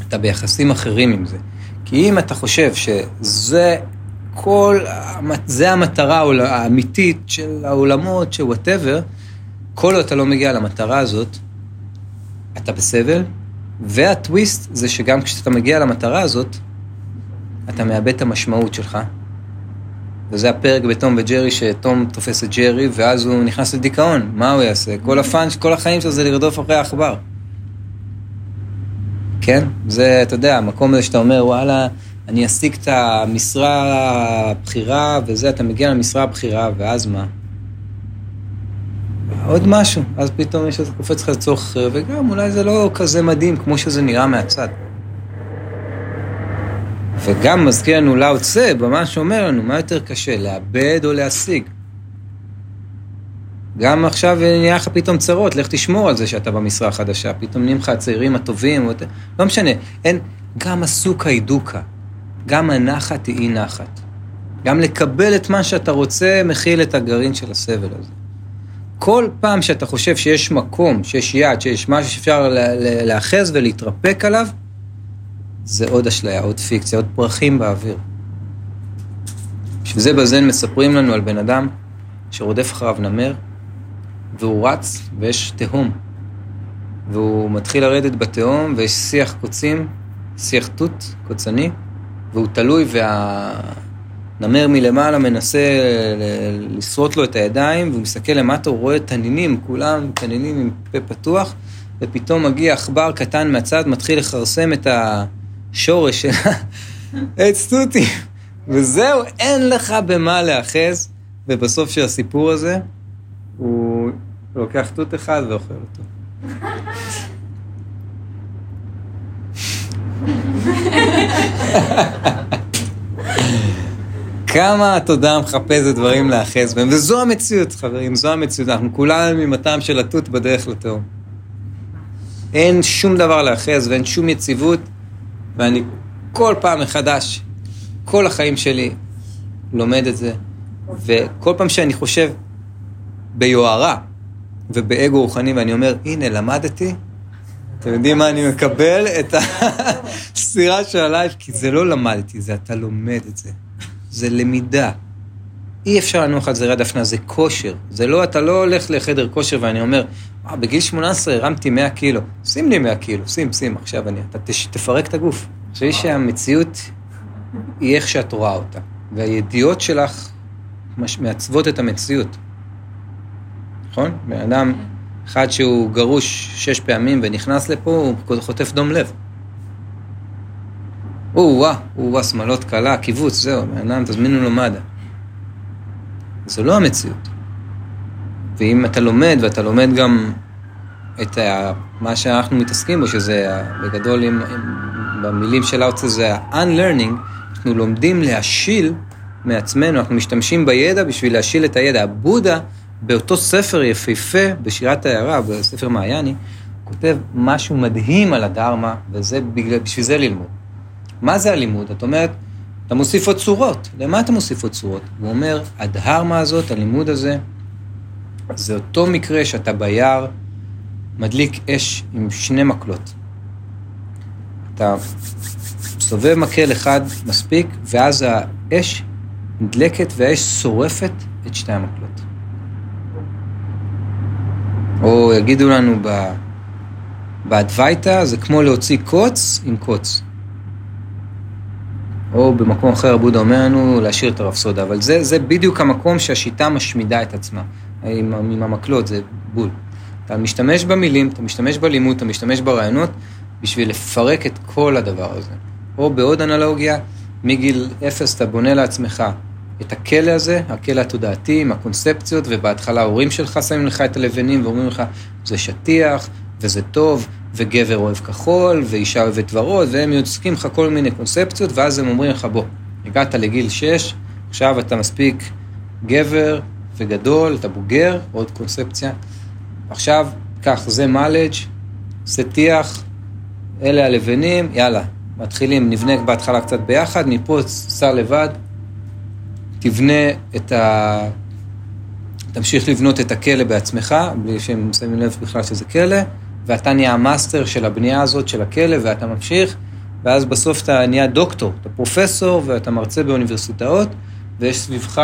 אתה ביחסים אחרים עם זה. כי אם אתה חושב שזה כל, זה המטרה האמיתית של העולמות, שוואטאבר, כל עוד אתה לא מגיע למטרה הזאת, אתה בסבל, והטוויסט זה שגם כשאתה מגיע למטרה הזאת, אתה מאבד את המשמעות שלך, וזה הפרק בתום וג'רי, שתום תופס את ג'רי, ואז הוא נכנס לדיכאון. מה הוא יעשה? כל הפאנץ', כל החיים שלו זה לרדוף אחרי העכבר. כן? זה, אתה יודע, המקום הזה שאתה אומר, וואלה, אני אשיג את המשרה הבחירה, וזה, אתה מגיע למשרה הבחירה, ואז מה? עוד משהו. אז פתאום יש איזה קופץ לך לצורך, וגם אולי זה לא כזה מדהים, כמו שזה נראה מהצד. וגם מזכיר לנו לאו-צ'ה, במה שאומר לנו, מה יותר קשה, לאבד או להשיג. גם עכשיו נהיה לך פתאום צרות, לך תשמור על זה שאתה במשרה החדשה, פתאום נהיים לך הצעירים הטובים, לא משנה, אין, גם הסוכה היא דוקה, גם הנחת היא אי נחת. גם לקבל את מה שאתה רוצה, מכיל את הגרעין של הסבל הזה. כל פעם שאתה חושב שיש מקום, שיש יד, שיש משהו שאפשר להאחז ולהתרפק עליו, זה עוד אשליה, עוד פיקציה, עוד פרחים באוויר. שזה בזן מספרים לנו על בן אדם שרודף אחריו נמר, והוא רץ ויש תהום. והוא מתחיל לרדת בתהום ויש שיח קוצים, שיח תות, קוצני, והוא תלוי והנמר מלמעלה מנסה לסרוט לו את הידיים, והוא מסתכל למטה, הוא רואה תנינים, כולם תנינים עם פה פתוח, ופתאום מגיע עכבר קטן מהצד, מתחיל לחרסם את ה... שורש שלה, עץ תותי, וזהו, אין לך במה להאחז, ובסוף של הסיפור הזה, הוא לוקח תות אחד ואוכל אותו. כמה התודעה מחפשת דברים להאחז בהם, וזו המציאות, חברים, זו המציאות, אנחנו כולנו עם הטעם של התות בדרך לתהום. אין שום דבר להאחז, ואין שום יציבות, ואני כל פעם מחדש, כל החיים שלי, לומד את זה, וכל פעם שאני חושב ביוערה ובאגו רוחני, ואני אומר, הנה, למדתי, אתם יודעים מה, אני מקבל את הסירה של הלייב, כי זה לא למדתי, זה אתה לומד את זה, זה למידה. אי אפשר לנוח על זרי הדפנה, זה כושר, זה לא, אתה לא הולך לחדר כושר, ואני אומר, בגיל 18 הרמתי 100 קילו, שים לי 100 קילו, שים, עכשיו אני, אתה תפרק את הגוף. חושבי שהמציאות היא איך שאת רואה אותה, והידיעות שלך מעצבות את המציאות. נכון? באדם, אחד שהוא גרוש 6 פעמים ונכנס לפה, הוא חוטף דום לב. הוא שמלות קלה, קיבוץ, זהו, באדם, תזמינו לו מד"א. זו לא המציאות. ואם אתה לומד, ואתה לומד גם את מה שאנחנו מתעסקים בו, שזה בגדול, במילים של לאו-צ'ה זה ה-unlearning, אנחנו לומדים להשיל מעצמנו, אנחנו משתמשים בידע בשביל להשיל את הידע. הבודה, באותו ספר יפהפה, בשירת הערה, בספר מעייני, כותב משהו מדהים על הדרמה, ובשביל זה ללמוד. מה זה הלימוד? את אומרת, אתה מוסיף עוד צורות. למה אתה מוסיף עוד צורות? הוא אומר, הדהרמה הזאת, הלימוד הזה, זה אותו מקרה שאתה ביער מדליק אש עם שני מקלות. אתה סובב מקל אחד מספיק, ואז האש נדלקת והאש שורפת את שתי המקלות. או יגידו לנו באדוויתא, זה כמו להוציא קוץ עם קוץ. או במקום אחר, בודה אומר לנו להשאיר את הרפסודה, אבל זה בדיוק המקום שהשיטה משמידה את עצמה. עם המקלות, זה בול. אתה משתמש במילים, אתה משתמש בלימוד, אתה משתמש ברעיונות, בשביל לפרק את כל הדבר הזה. או בעוד אנלוגיה, מגיל אפס אתה בונה לעצמך את הכלא הזה, הכלא התודעתי, עם הקונספציות, ובהתחלה ההורים שלך שמים לך את הלבנים, ואומרים לך, זה שטיח, וזה טוב, וגבר אוהב כחול, ואישה אוהבת ורוד, והם יוצקים לך כל מיני קונספציות, ואז הם אומרים לך, בוא, הגעת לגיל 6, עכשיו אתה מספיק גבר וגדול, אתה בוגר, עוד קונספציה. עכשיו, כך, זה מלאג', שטיח, אלה הלבנים, יאללה, מתחילים, נבנה בהתחלה קצת ביחד, מפה סע לבד, תבנה את תמשיך לבנות את הכלא בעצמך, בלי שהם שמים לב בכלל שזה כלא, ואתה נהיה המאסטר של הבנייה הזאת של הכלא, ואתה ממשיך, ואז בסוף אתה נהיה דוקטור, אתה פרופסור, ואתה מרצה באוניברסיטאות, ויש סביבך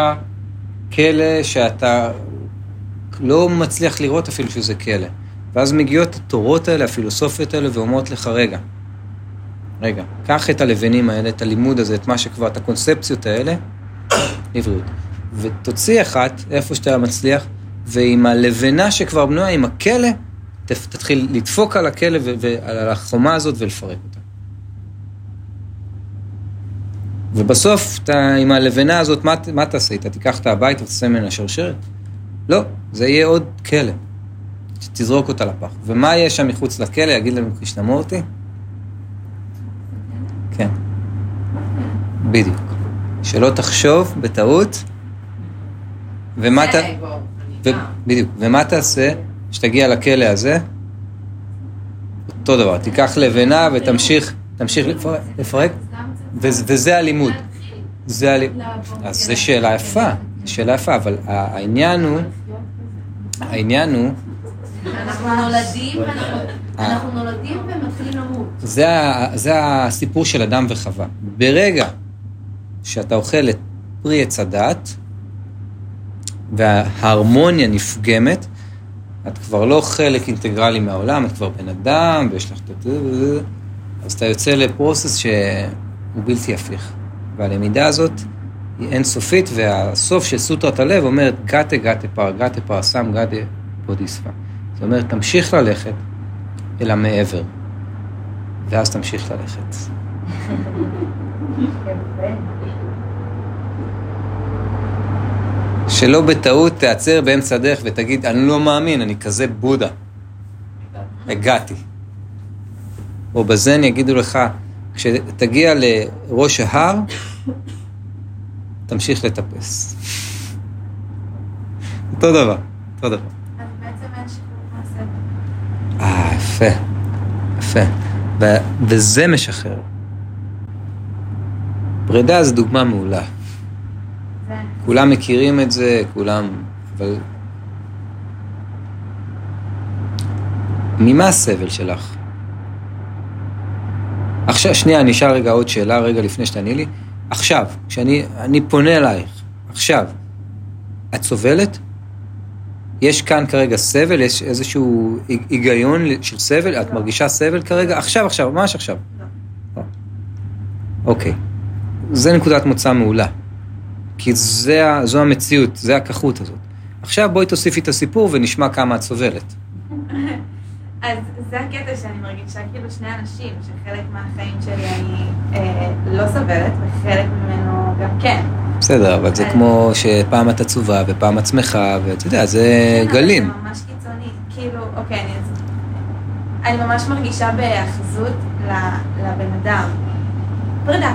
כלא שאתה לא מצליח לראות אפילו שזה כלא. ואז מגיעות התורות האלה, הפילוסופיות האלה, ואומרות לך, רגע, קח את הלבנים האלה, את הלימוד הזה, את מה שכבר, את הקונספציות האלה, עבריות. ותוציא אחת, איפה שאתה מצליח, ועם הלבנה שכבר בנויה, עם הכלא, תתחיל לדפוק על הכלא ועל החומה הזאת ולפרק אותה. ובסוף, עם הלבנה הזאת, מה תעשה? אתה תיקח את הבית ותעשה מן השרשרת? לא, זה יהיה עוד כלא. שתזרוק אותה לפח. ומה יהיה שם מחוץ לכלא? יגיד לנו, כשתמור אותי? כן. בדיוק. שלא תחשוב בטעות. ומה אתה... בדיוק. ומה תעשה? שתגיע לכלא הזה? אותו דבר. תיקח לבנה ותמשיך לפרק. וזה הלימוד. זה הלימוד. אז זו שאלה יפה. שאלה יפה, אבל העניין הוא אנחנו נולדים ומתחילים למות. זה הסיפור של אדם וחווה. ברגע שאתה אוכל את פרי עץ הדעת, וההרמוניה נפגמת, את כבר לא חלק אינטגרלי מהעולם, את כבר בן אדם, ויש לך את זה, אז אתה יוצא לפרוסס שהוא בלתי הפיך. והלמידה הזאת היא אינסופית, והסוף של סוטרת הלב אומרת, גאטה פרסם, גאטה בודיספה. זאת אומרת, תמשיך ללכת אל המעבר, ואז תמשיך ללכת. שלא בטעות תעצר באמצע דרך ותגיד, אני לא מאמין, אני כזה בודה. הגעתי. או בזן יגידו לך, כשתגיע לראש ההר, תמשיך לטפס. אותו דבר. יפה. וזה משחרר. פרידה זו דוגמה מעולה. כולם מכירים את זה, אבל... ממה הסבל שלך? עכשיו, שנייה, אני אשאל רגע עוד שאלה, רגע לפני שתעני לי. עכשיו, כשאני פונה אלייך, עכשיו, את סובלת? יש כאן כרגע סבל, יש איזשהו היגיון של סבל, את מרגישה סבל כרגע? עכשיו, ממש עכשיו. לא. אוקיי. זה נקודת מוצא מעולה. כי זו המציאות, זה הכחות הזאת. עכשיו בואי תוסיפי את הסיפור ונשמע כמה את סובלת. אז זה הקטע שאני מרגישה כאילו שני אנשים, שחלק מהחיים שלי אני לא סבלת, וחלק ממנו גם כן. בסדר, אבל זה כמו שפעם את עצובה ופעם עצמך, ואתה יודע, זה גלים. זה ממש קיצוני, כאילו, אוקיי, אני ממש מרגישה בהאחזות לבן אדם. פרידה.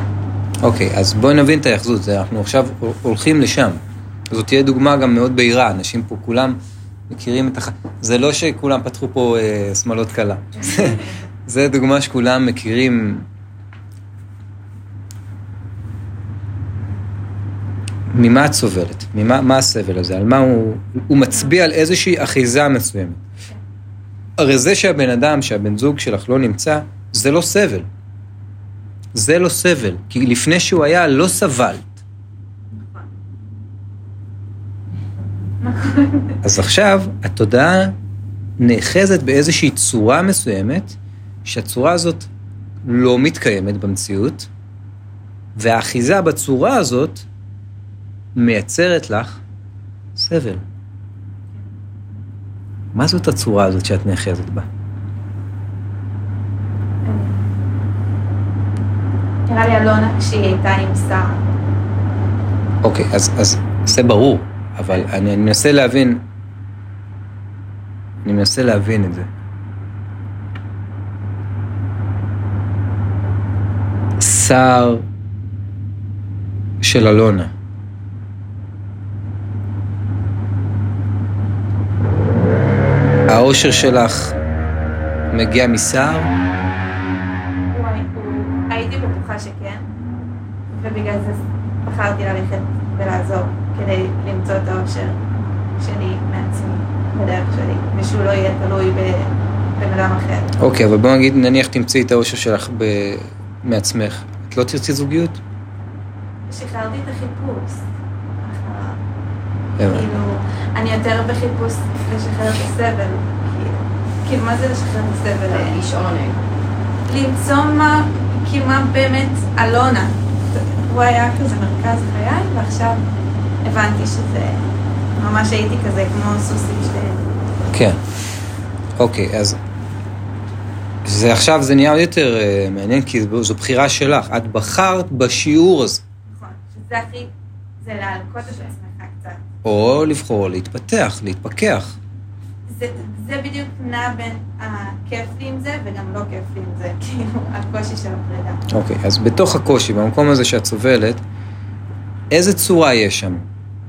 אוקיי, אז בואי נבין את ההאחזות, אנחנו עכשיו הולכים לשם. זאת תהיה דוגמה גם מאוד בהירה, אנשים פה כולם מכירים את זה לא שכולם פתחו פה שמלות קלה. זה דוגמה שכולם מכירים ממה את סובלת, מה הסבל הזה, על מה הוא מצביע על איזושהי אחיזה מסוימת. הרי זה שהבן אדם, שהבן זוג שלך לא נמצא, זה לא סבל. זה לא סבל, כי לפני שהוא היה לא סבל. אז עכשיו התודעה נאחזת באיזושהי צורה מסוימת, שהצורה הזאת לא מתקיימת במציאות, והאחיזה בצורה הזאת מייצרת לך סבל. מה זאת הצורה הזאת שאת נאחזת בה? נראה לי אלונה כשהיא הייתה עם שר. אוקיי, אז זה ברור. אבל אני מנסה להבין, את זה. שר של אלונה. האושר שלך מגיע משר? הייתי בטוחה שכן, ובגלל זה בחרתי ללכת ולעזור. כדי למצוא את האושר שלי מעצמי, בדרך שלי, ושהוא לא יהיה תלוי בבן אדם אחר. אוקיי, אבל בוא נגיד, נניח תמצאי את האושר שלך מעצמך. את לא תרצי זוגיות? שחררתי את החיפוש. כאילו, אני יותר בחיפוש לשחרר את הסבל. כאילו, מה זה לשחרר את הסבל? איש עונג. למצוא מה, כאילו מה באמת אלונה. הוא היה כזה מרכז חיי, ועכשיו... הבנתי שזה ממש הייתי כזה כמו סוסים שלהם. כן. אוקיי, אז עכשיו זה נהיה יותר מעניין, כי זו בחירה שלך. את בחרת בשיעור הזה. נכון, שזה הכי, זה להלקות את עצמך קצת. או לבחור, להתפתח, להתפקח. זה בדיוק נע בין הכיף לי עם זה וגם לא כיף לי עם זה, כאילו הקושי של הפרידה. אוקיי, אז בתוך הקושי, במקום הזה שאת סובלת, איזה צורה יש שם?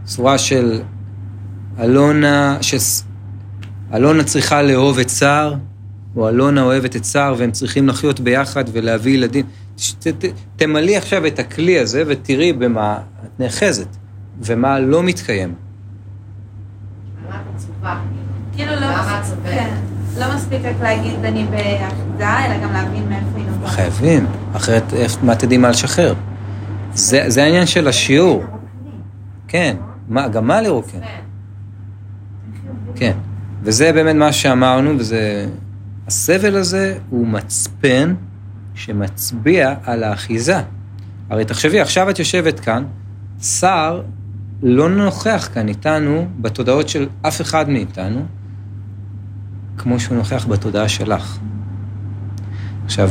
צורה של אלונה, אלונה צריכה לאהוב את שר, או אלונה אוהבת את שר, והם צריכים לחיות ביחד ולהביא ילדים. תמלאי עכשיו את הכלי הזה ותראי במה את נאחזת, ומה לא מתקיים. מה מצווה? כאילו לא מספיק רק להגיד אני באחיזה, אלא גם להבין מאיפה היא נובעת. חייבים, אחרת מה תדעי מה לשחרר? זה העניין של השיעור. כן, גם מה לרוקן. כן, וזה באמת מה שאמרנו, וזה, הסבל הזה הוא מצפן שמצביע על האחיזה. הרי תחשבי, עכשיו את יושבת כאן, שר לא נוכח כאן איתנו בתודעות של אף אחד מאיתנו, כמו שהוא נוכח בתודעה שלך. עכשיו,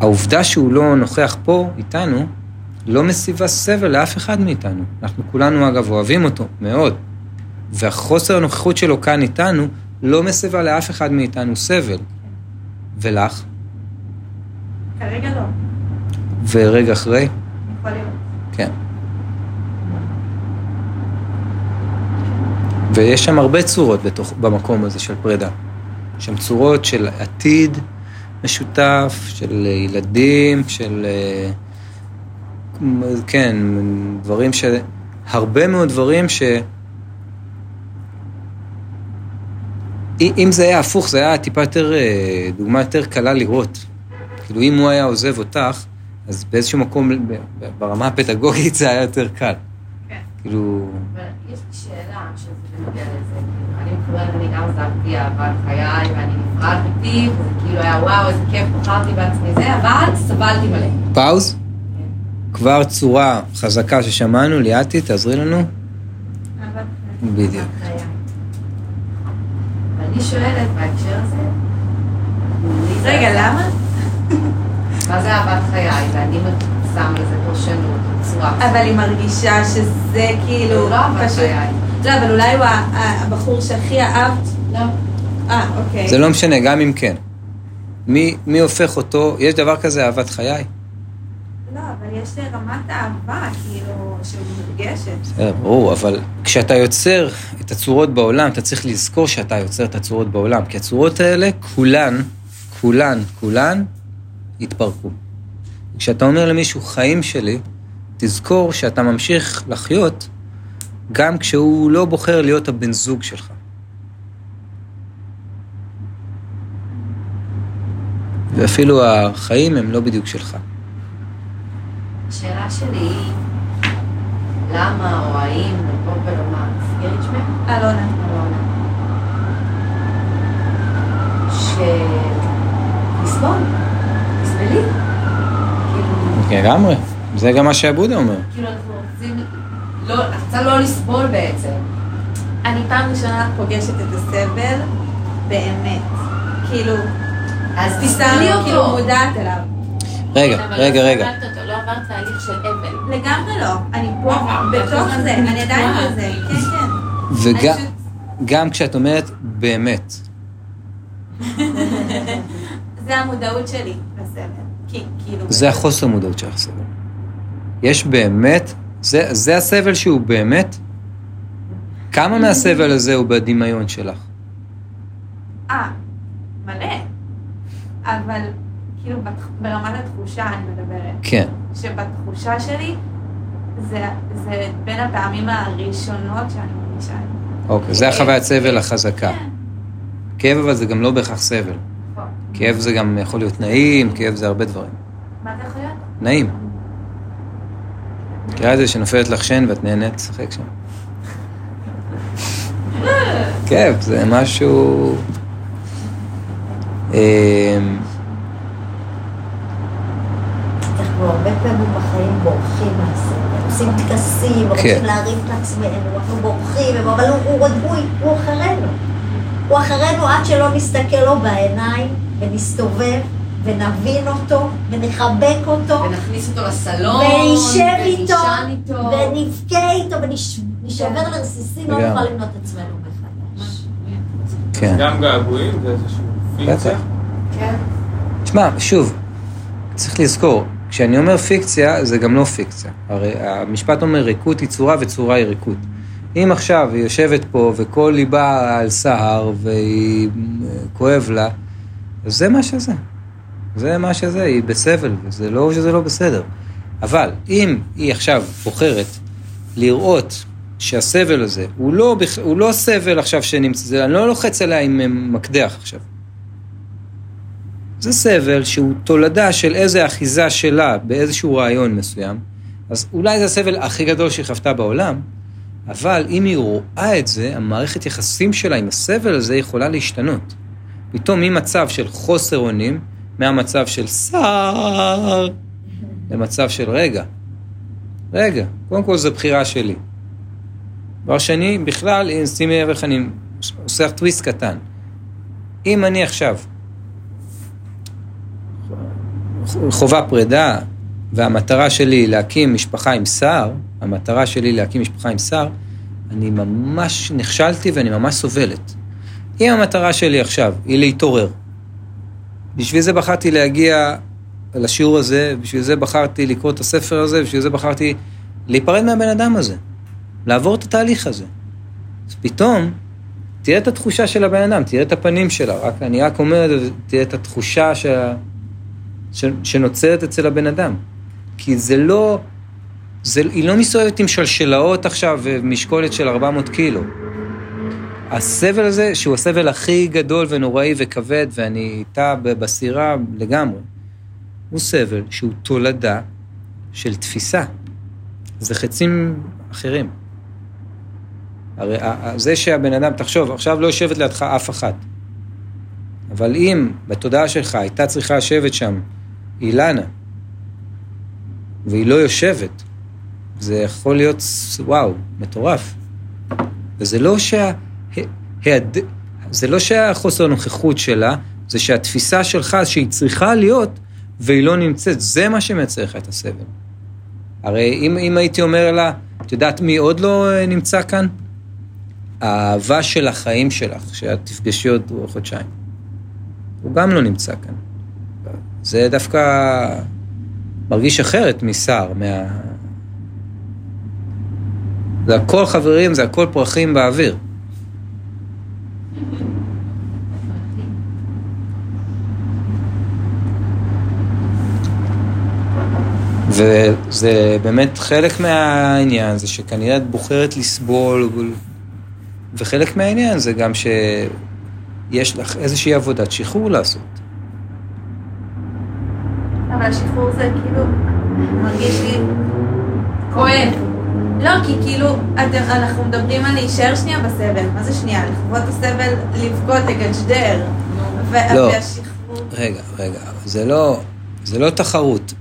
העובדה שהוא לא נוכח פה איתנו, לא מסיבה סבל לאף אחד מאיתנו. אנחנו כולנו, אגב, אוהבים אותו מאוד. והחוסר הנוכחות שלו כאן איתנו לא מסיבה לאף אחד מאיתנו סבל. ולך? כרגע לא. ורגע אחרי? יכול להיות. כן. ויש שם הרבה צורות במקום הזה של פרידה. יש שם צורות של עתיד משותף, של ילדים, של... כן, דברים הרבה מאוד דברים אם זה היה הפוך, זה היה טיפה יותר, דוגמה יותר קלה לראות. כאילו אם הוא היה עוזב אותך, אז באיזשהו מקום, ברמה הפדגוגית זה היה יותר קל. כן. כאילו... יש לי שאלה שזה בנוגע לזה, אני מקווה, אני גם עזבתי אהבת חיי, ואני נפרדתי, כאילו היה וואו, איזה כיף, בחרתי בעצמי זה, אבל סבלתי מלא. פאוז? כבר צורה חזקה ששמענו, ליאתי, תעזרי לנו. בדיוק. אני שואלת בהקשר הזה, רגע, למה? מה זה אהבת חיי? ואני שם לזה פרשנות, צורה. אבל היא מרגישה שזה כאילו... הוא לא אהבת חיי. לא, אבל אולי הוא הבחור שהכי אהבת? לא. אוקיי. זה לא משנה, גם אם כן. מי הופך אותו? יש דבר כזה אהבת חיי? לא, אבל יש לרמת אהבה, כאילו, שמתרגשת. ברור, אבל כשאתה יוצר את הצורות בעולם, אתה צריך לזכור שאתה יוצר את הצורות בעולם, כי הצורות האלה כולן התפרקו. כשאתה אומר למישהו, חיים שלי, תזכור שאתה ממשיך לחיות, גם כשהוא לא בוחר להיות הבן זוג שלך. ואפילו החיים הם לא בדיוק שלך. השאלה שלי היא, למה או האם לבוא ולומר, סגר את שמם? אלונה. תסבלי. לגמרי, זה גם מה שהבודה אומר. כאילו אנחנו רוצים, אתה לא לסבול בעצם. אני פעם ראשונה פוגשת את הסבל, באמת. כאילו, אז תסתכלי כאילו מודעת אליו. רגע. אבל לא עברת תהליך של אבל. לגמרי לא, אני פה, בתוך זה, אני עדיין על זה, כן. וגם כשאת אומרת, באמת. זה המודעות שלי, הסבל. זה החוסר מודעות של הסבל. יש באמת, זה הסבל שהוא באמת, כמה מהסבל הזה הוא בדמיון שלך? מלא. אבל כאילו ברמת התחושה אני מדברת. כן. שבתחושה שלי, זה בין הפעמים הראשונות שאני מרגישה. אוקיי, זה החוויית סבל החזקה. כאב אבל זה גם לא בהכרח סבל. כאב זה גם יכול להיות נעים, כאב זה הרבה דברים. מה זה יכול להיות? נעים. קראה זה שנופלת לך שן ואת נהנית, שחק שם. כאב, זה משהו... אנחנו הרבה פעמים בחיים בורחים מהסבל, עושים טקסים, רוצים להרים את עצמנו, אנחנו בורחים, אבל הוא רדוי, הוא אחרינו. הוא אחרינו עד שלא נסתכל לו בעיניים, ונסתובב, ונבין אותו, ונחבק אותו. ונכניס אותו לסלון. ונישב איתו, ונבכה איתו, ונשבר לרסיסים, לא נוכל לבנות עצמנו מחדש. כן. גם געגועים, זה איזשהו פיקציה? כן. תשמע, שוב, צריך לזכור, כשאני אומר פיקציה, זה גם לא פיקציה. הרי המשפט אומר, ריקות היא צורה וצורה היא ריקות. אם עכשיו היא יושבת פה וכל ליבה על סהר והיא כואב לה, אז זה מה שזה. זה מה שזה, היא בסבל, וזה לא שזה לא בסדר. אבל אם היא עכשיו בוחרת לראות שהסבל הזה, הוא לא סבל עכשיו שנמצא, אני לא לוחץ עליה עם מקדח עכשיו. זה סבל שהוא תולדה של איזה אחיזה שלה באיזשהו רעיון מסוים, אז אולי זה הסבל הכי גדול שהיא חוותה בעולם, אבל אם היא רואה את זה, המערכת יחסים שלה עם הסבל הזה יכולה להשתנות. פתאום ממצב של חוסר אונים, מהמצב של סער, למצב של רגע, קודם כל זה בחירה שלי. דבר שני, בכלל, שימי לב איך אני עושה טוויסט קטן. אם אני עכשיו חובה פרידה, והמטרה שלי היא להקים משפחה עם סער, אני ממש נכשלתי ואני ממש סובלת. אם המטרה שלי עכשיו היא להתעורר, בשביל זה בחרתי להגיע לשיעור הזה, בשביל זה בחרתי לקרוא את הספר הזה, בשביל זה בחרתי להיפרד מהבן אדם הזה, לעבור את התהליך הזה. אז פתאום, תראה את התחושה של הבן אדם, תראה את הפנים שלה, אני רק אומר, תראה את התחושה שנוצרת אצל הבן אדם. כי זה לא... היא לא מסתובבת עם שלשלאות עכשיו ומשקולת של 400 קילו. הסבל הזה, שהוא הסבל הכי גדול ונוראי וכבד, ואני איתה בסירה לגמרי, הוא סבל שהוא תולדה של תפיסה. זה חצים אחרים. הרי זה שהבן אדם, תחשוב, עכשיו לא יושבת לידך אף אחת. אבל אם בתודעה שלך הייתה צריכה לשבת שם אילנה, והיא לא יושבת, זה יכול להיות, וואו, מטורף. וזה לא שהחוסר הנוכחות שלה, זה שהתפיסה שלך שהיא צריכה להיות, והיא לא נמצאת, זה מה שמצריך את הסבל. הרי אם הייתי אומר לה, את יודעת מי עוד לא נמצא כאן? האהבה של החיים שלך, שאת תפגשי עוד חודשיים, הוא גם לא נמצא כאן. זה דווקא מרגיש אחרת מסער, זה הכל חברים, זה הכל פרחים באוויר. וזה באמת חלק מהעניין, זה שכנראה את בוחרת לסבול, וחלק מהעניין זה גם שיש לך איזושהי עבודת שחרור לעשות. אבל השחרור זה כאילו מרגיש לי כואב. לא, כי כאילו אנחנו מדברים על להישאר שנייה בסבל. מה זה שנייה? לחוות הסבל, לבכות, לגשדר. לא, רגע, זה לא תחרות.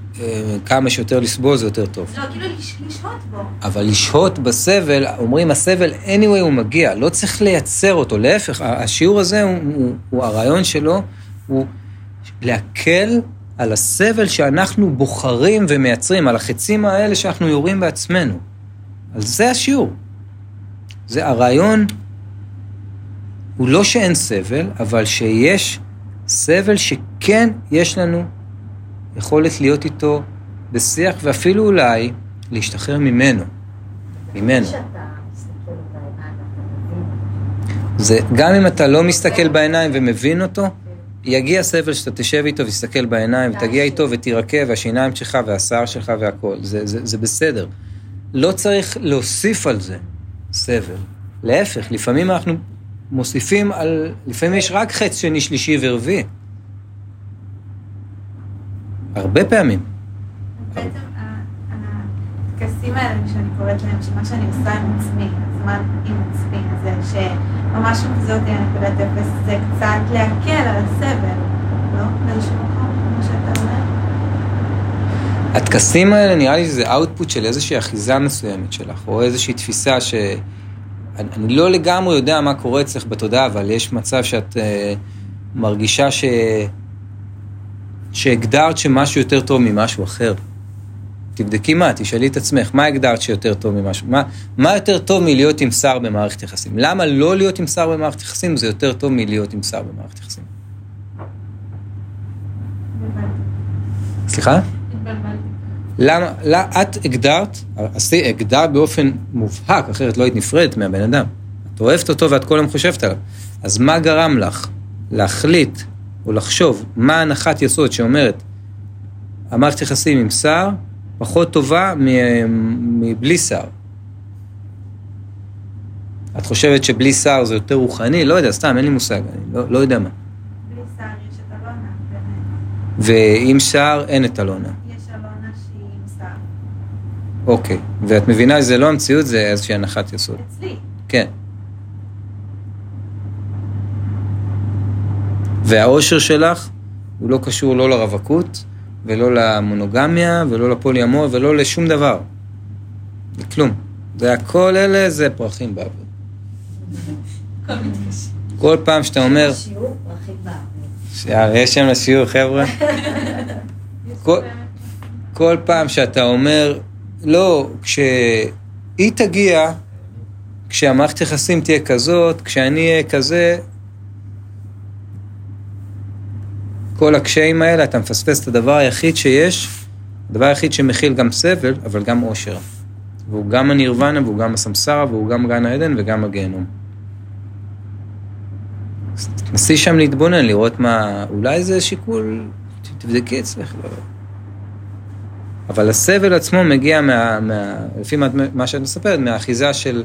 כמה שיותר לסבול זה יותר טוב. לא, כאילו לשהות בו. אבל לשהות בסבל, אומרים הסבל anyway הוא מגיע, לא צריך לייצר אותו, להפך, השיעור הזה הוא הרעיון שלו, הוא להקל על הסבל שאנחנו בוחרים ומייצרים, על החצים האלה שאנחנו יורים בעצמנו. אז זה השיעור. זה הרעיון, הוא לא שאין סבל, אבל שיש סבל שכן יש לנו יכולת להיות איתו בשיח, ואפילו אולי להשתחרר ממנו. זה, גם אם אתה לא מסתכל בעיניים ומבין אותו, יגיע סבל שאתה תשב איתו ותסתכל בעיניים, ותגיע איתו ותירקב, והשיניים שלך והשיער שלך והכל. זה בסדר. לא צריך להוסיף על זה סבל. להפך, לפעמים אנחנו מוסיפים על, לפעמים יש רק חץ שני, שלישי ורביעי. הרבה פעמים. בעצם התקסים האלה שאני קוראת להם, שמה שאני עושה עם עצמי, הזמן עם עצמי הזה, שממש מפזות לי הנקודת אפס, זה קצת להקל על הסבל, לא? באיזשהו מקום, כמו שאתה אומר. התקסים האלה נראה לי שזה אאוטפוט של איזושהי אחיזה מסוימת שלך, או איזושהי תפיסה שאני לא לגמרי יודע מה קורה אצלך בתודעה, אבל יש מצב שאת מרגישה שהגדרת שמשהו יותר טוב ממשהו אחר. תבדקי מה, תשאלי את עצמך, מה הגדרת שיותר טוב ממשהו? מה יותר טוב מלהיות עם שר במערכת יחסים? למה לא להיות עם שר במערכת יחסים? זה יותר טוב מלהיות עם שר במערכת יחסים. סליחה? למה, את הגדרת באופן מובהק, אחרת לא היית נפרדת מהבן אדם. את אוהבת אותו ואת כל היום חושבת עליו. אז מה גרם לך להחליט או לחשוב מה הנחת יסוד שאומרת, המערכת יחסים עם שר, פחות טובה מבלי שר. את חושבת שבלי שר זה יותר רוחני? לא יודע, סתם, אין לי מושג, אני לא יודע מה. בלי שר יש את אלונה. ועם שר אין את אלונה. יש אלונה שהיא עם שר. אוקיי, ואת מבינה שזה לא המציאות, זה איזושהי הנחת יסוד. אצלי. כן. והאושר שלך הוא לא קשור לא לרווקות, ולא למונוגמיה, ולא לפוליאמור, ולא לשום דבר. כלום. והכל אלה זה פרחים באוויר. כל פעם שאתה אומר... שיעור פרחים באוויר. יש שם לשיעור, חבר'ה. כל פעם שאתה אומר, לא, כשהיא תגיע, כשהמערכת יחסים תהיה כזאת, כשאני אהיה כזה... כל הקשיים האלה, אתה מפספס את הדבר היחיד שיש, הדבר היחיד שמכיל גם סבל, אבל גם אושר. והוא גם הנירוונה, והוא גם הסמסרה, והוא גם גן העדן, וגם הגיהנום. תנסי שם להתבונן, לראות מה, אולי זה שיקול, תבדקי אצלך. אבל הסבל עצמו מגיע לפי מה שאת מספרת, מהאחיזה של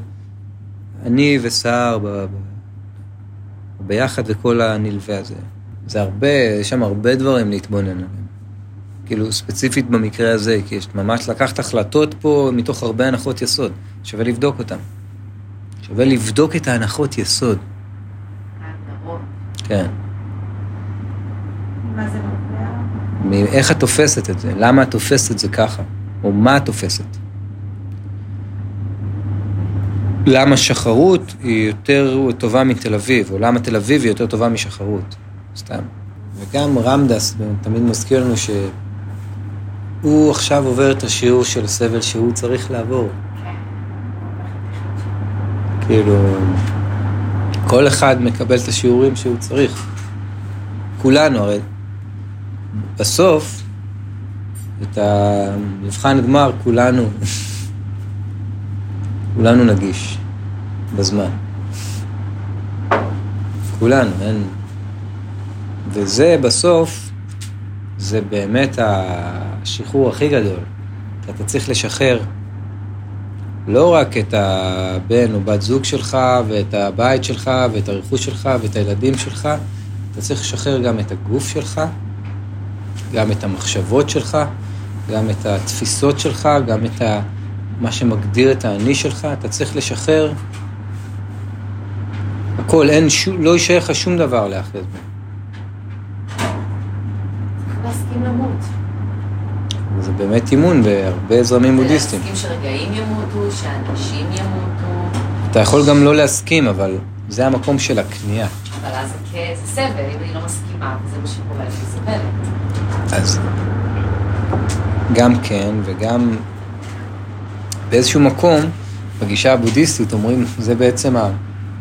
אני ושר, ביחד וכל הנלווה הזה. זה הרבה, יש שם הרבה דברים להתבונן עליהם. כאילו, ספציפית במקרה הזה, כי יש ממש לקחת החלטות פה מתוך הרבה הנחות יסוד. שווה לבדוק אותן. שווה לבדוק את ההנחות יסוד. ההגדרות. כן. מה זה מפריע? איך את תופסת את זה? למה את תופסת את זה ככה? או מה את תופסת? למה שחרות היא יותר טובה מתל אביב? או למה תל אביב היא יותר טובה משחרות? סתם. וגם רמדס תמיד מזכיר לנו שהוא עכשיו עובר את השיעור של הסבל שהוא צריך לעבור. כאילו, כל אחד מקבל את השיעורים שהוא צריך. כולנו, הרי בסוף, את המבחן גמר, כולנו נגיש בזמן. כולנו, אין. וזה בסוף, זה באמת השחרור הכי גדול. אתה צריך לשחרר לא רק את הבן או בת זוג שלך, ואת הבית שלך, ואת הרכוש שלך, ואת הילדים שלך, אתה צריך לשחרר גם את הגוף שלך, גם את המחשבות שלך, גם את התפיסות שלך, גם את מה שמגדיר את האני שלך, אתה צריך לשחרר הכל, אין לא יישאר לך שום דבר לאחר זה. להסכים למות. זה באמת אימון בהרבה זרמים בודיסטיים. להסכים שרגעים ימותו, שאנשים ימותו. אתה יכול גם לא להסכים, אבל זה המקום של הקנייה. אבל אז זה סבל, אם אני לא מסכימה, זה מה שקורה, אני סבלת. אז גם כן, וגם באיזשהו מקום, בגישה הבודיסטית אומרים, זה בעצם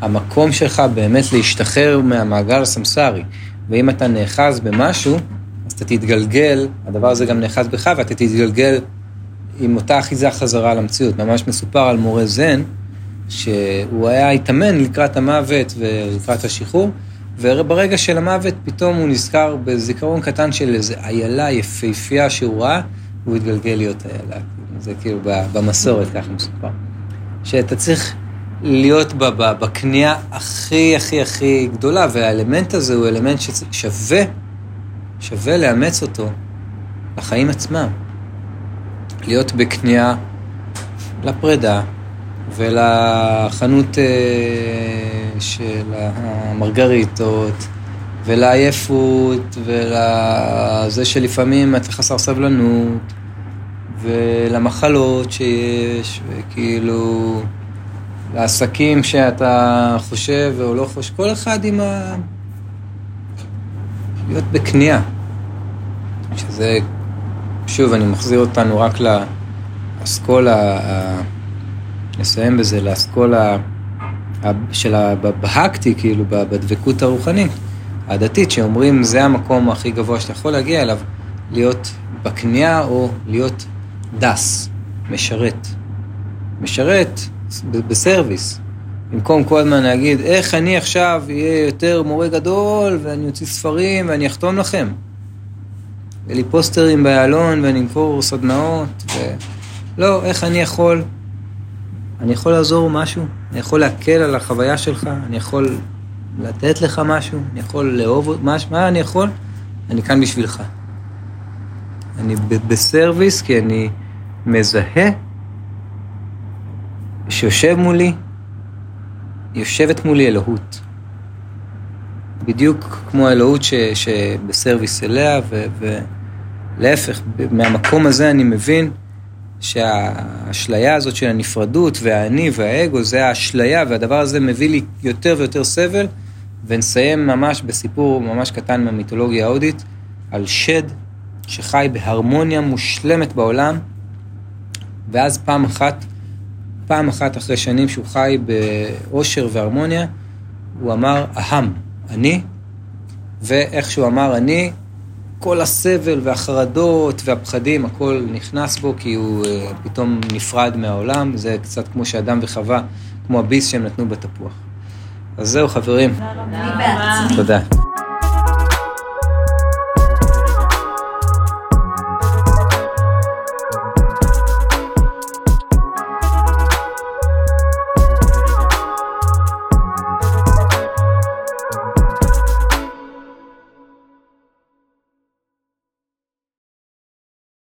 המקום שלך באמת להשתחרר מהמעגל הסמסרי, ואם אתה נאחז במשהו, אז אתה תתגלגל, הדבר הזה גם נאחז בך, ואתה תתגלגל עם אותה אחיזה חזרה למציאות. ממש מסופר על מורה זן, שהוא היה התאמן לקראת המוות ולקראת השחרור, וברגע של המוות פתאום הוא נזכר בזיכרון קטן של איזו איילה יפהפייה שהוא ראה, והוא התגלגל להיות איילה. זה כאילו במסורת, כך מסופר. שאתה צריך להיות בקנייה הכי הכי הכי גדולה, והאלמנט הזה הוא אלמנט ששווה לאמץ אותו לחיים עצמם. להיות בקנייה לפרידה, ולחנות של המרגריטות, ולעייפות, ולזה שלפעמים אתה חסר סבלנות, ולמחלות שיש, וכאילו לעסקים שאתה חושב או לא חושב, כל אחד עם להיות בקנייה. שזה, שוב, אני מחזיר אותנו רק לאסכולה, נסיים בזה, לאסכולה של בהקתי, כאילו, בדבקות הרוחנית, הדתית, שאומרים, זה המקום הכי גבוה שאתה יכול להגיע אליו, להיות בקנייה או להיות דס, משרת. משרת בסרוויס. במקום כל הזמן להגיד, איך אני עכשיו אהיה יותר מורה גדול, ואני יוציא ספרים ואני אחתום לכם. ולי פוסטרים בעלון ואני אמכור סדנאות. לא, איך אני יכול לעזור משהו, אני יכול להקל על החוויה שלך, אני יכול לתת לך משהו, אני יכול לאהוב משהו, מה אני יכול? אני כאן בשבילך. אני בסרוויס, כי אני מזהה שיושב מולי, יושבת מולי אלוהות. בדיוק כמו האלוהות שבסרוויס אליה, ולהפך, מהמקום הזה אני מבין, שהאשליה הזאת של הנפרדות והאני והאגו זה האשליה, והדבר הזה מביא לי יותר ויותר סבל. ונסיים ממש בסיפור ממש קטן מהמיתולוגיה ההודית על שד שחי בהרמוניה מושלמת בעולם, ואז פעם אחת אחרי שנים שהוא חי באושר והרמוניה, הוא אמר אהם, אני, ואיך שהוא אמר אני, כל הסבל והחרדות והפחדים, הכל נכנס בו, כי הוא פתאום נפרד מהעולם. זה קצת כמו שאדם וחווה, כמו הביס שהם נתנו בתפוח. אז זהו, חברים. תודה.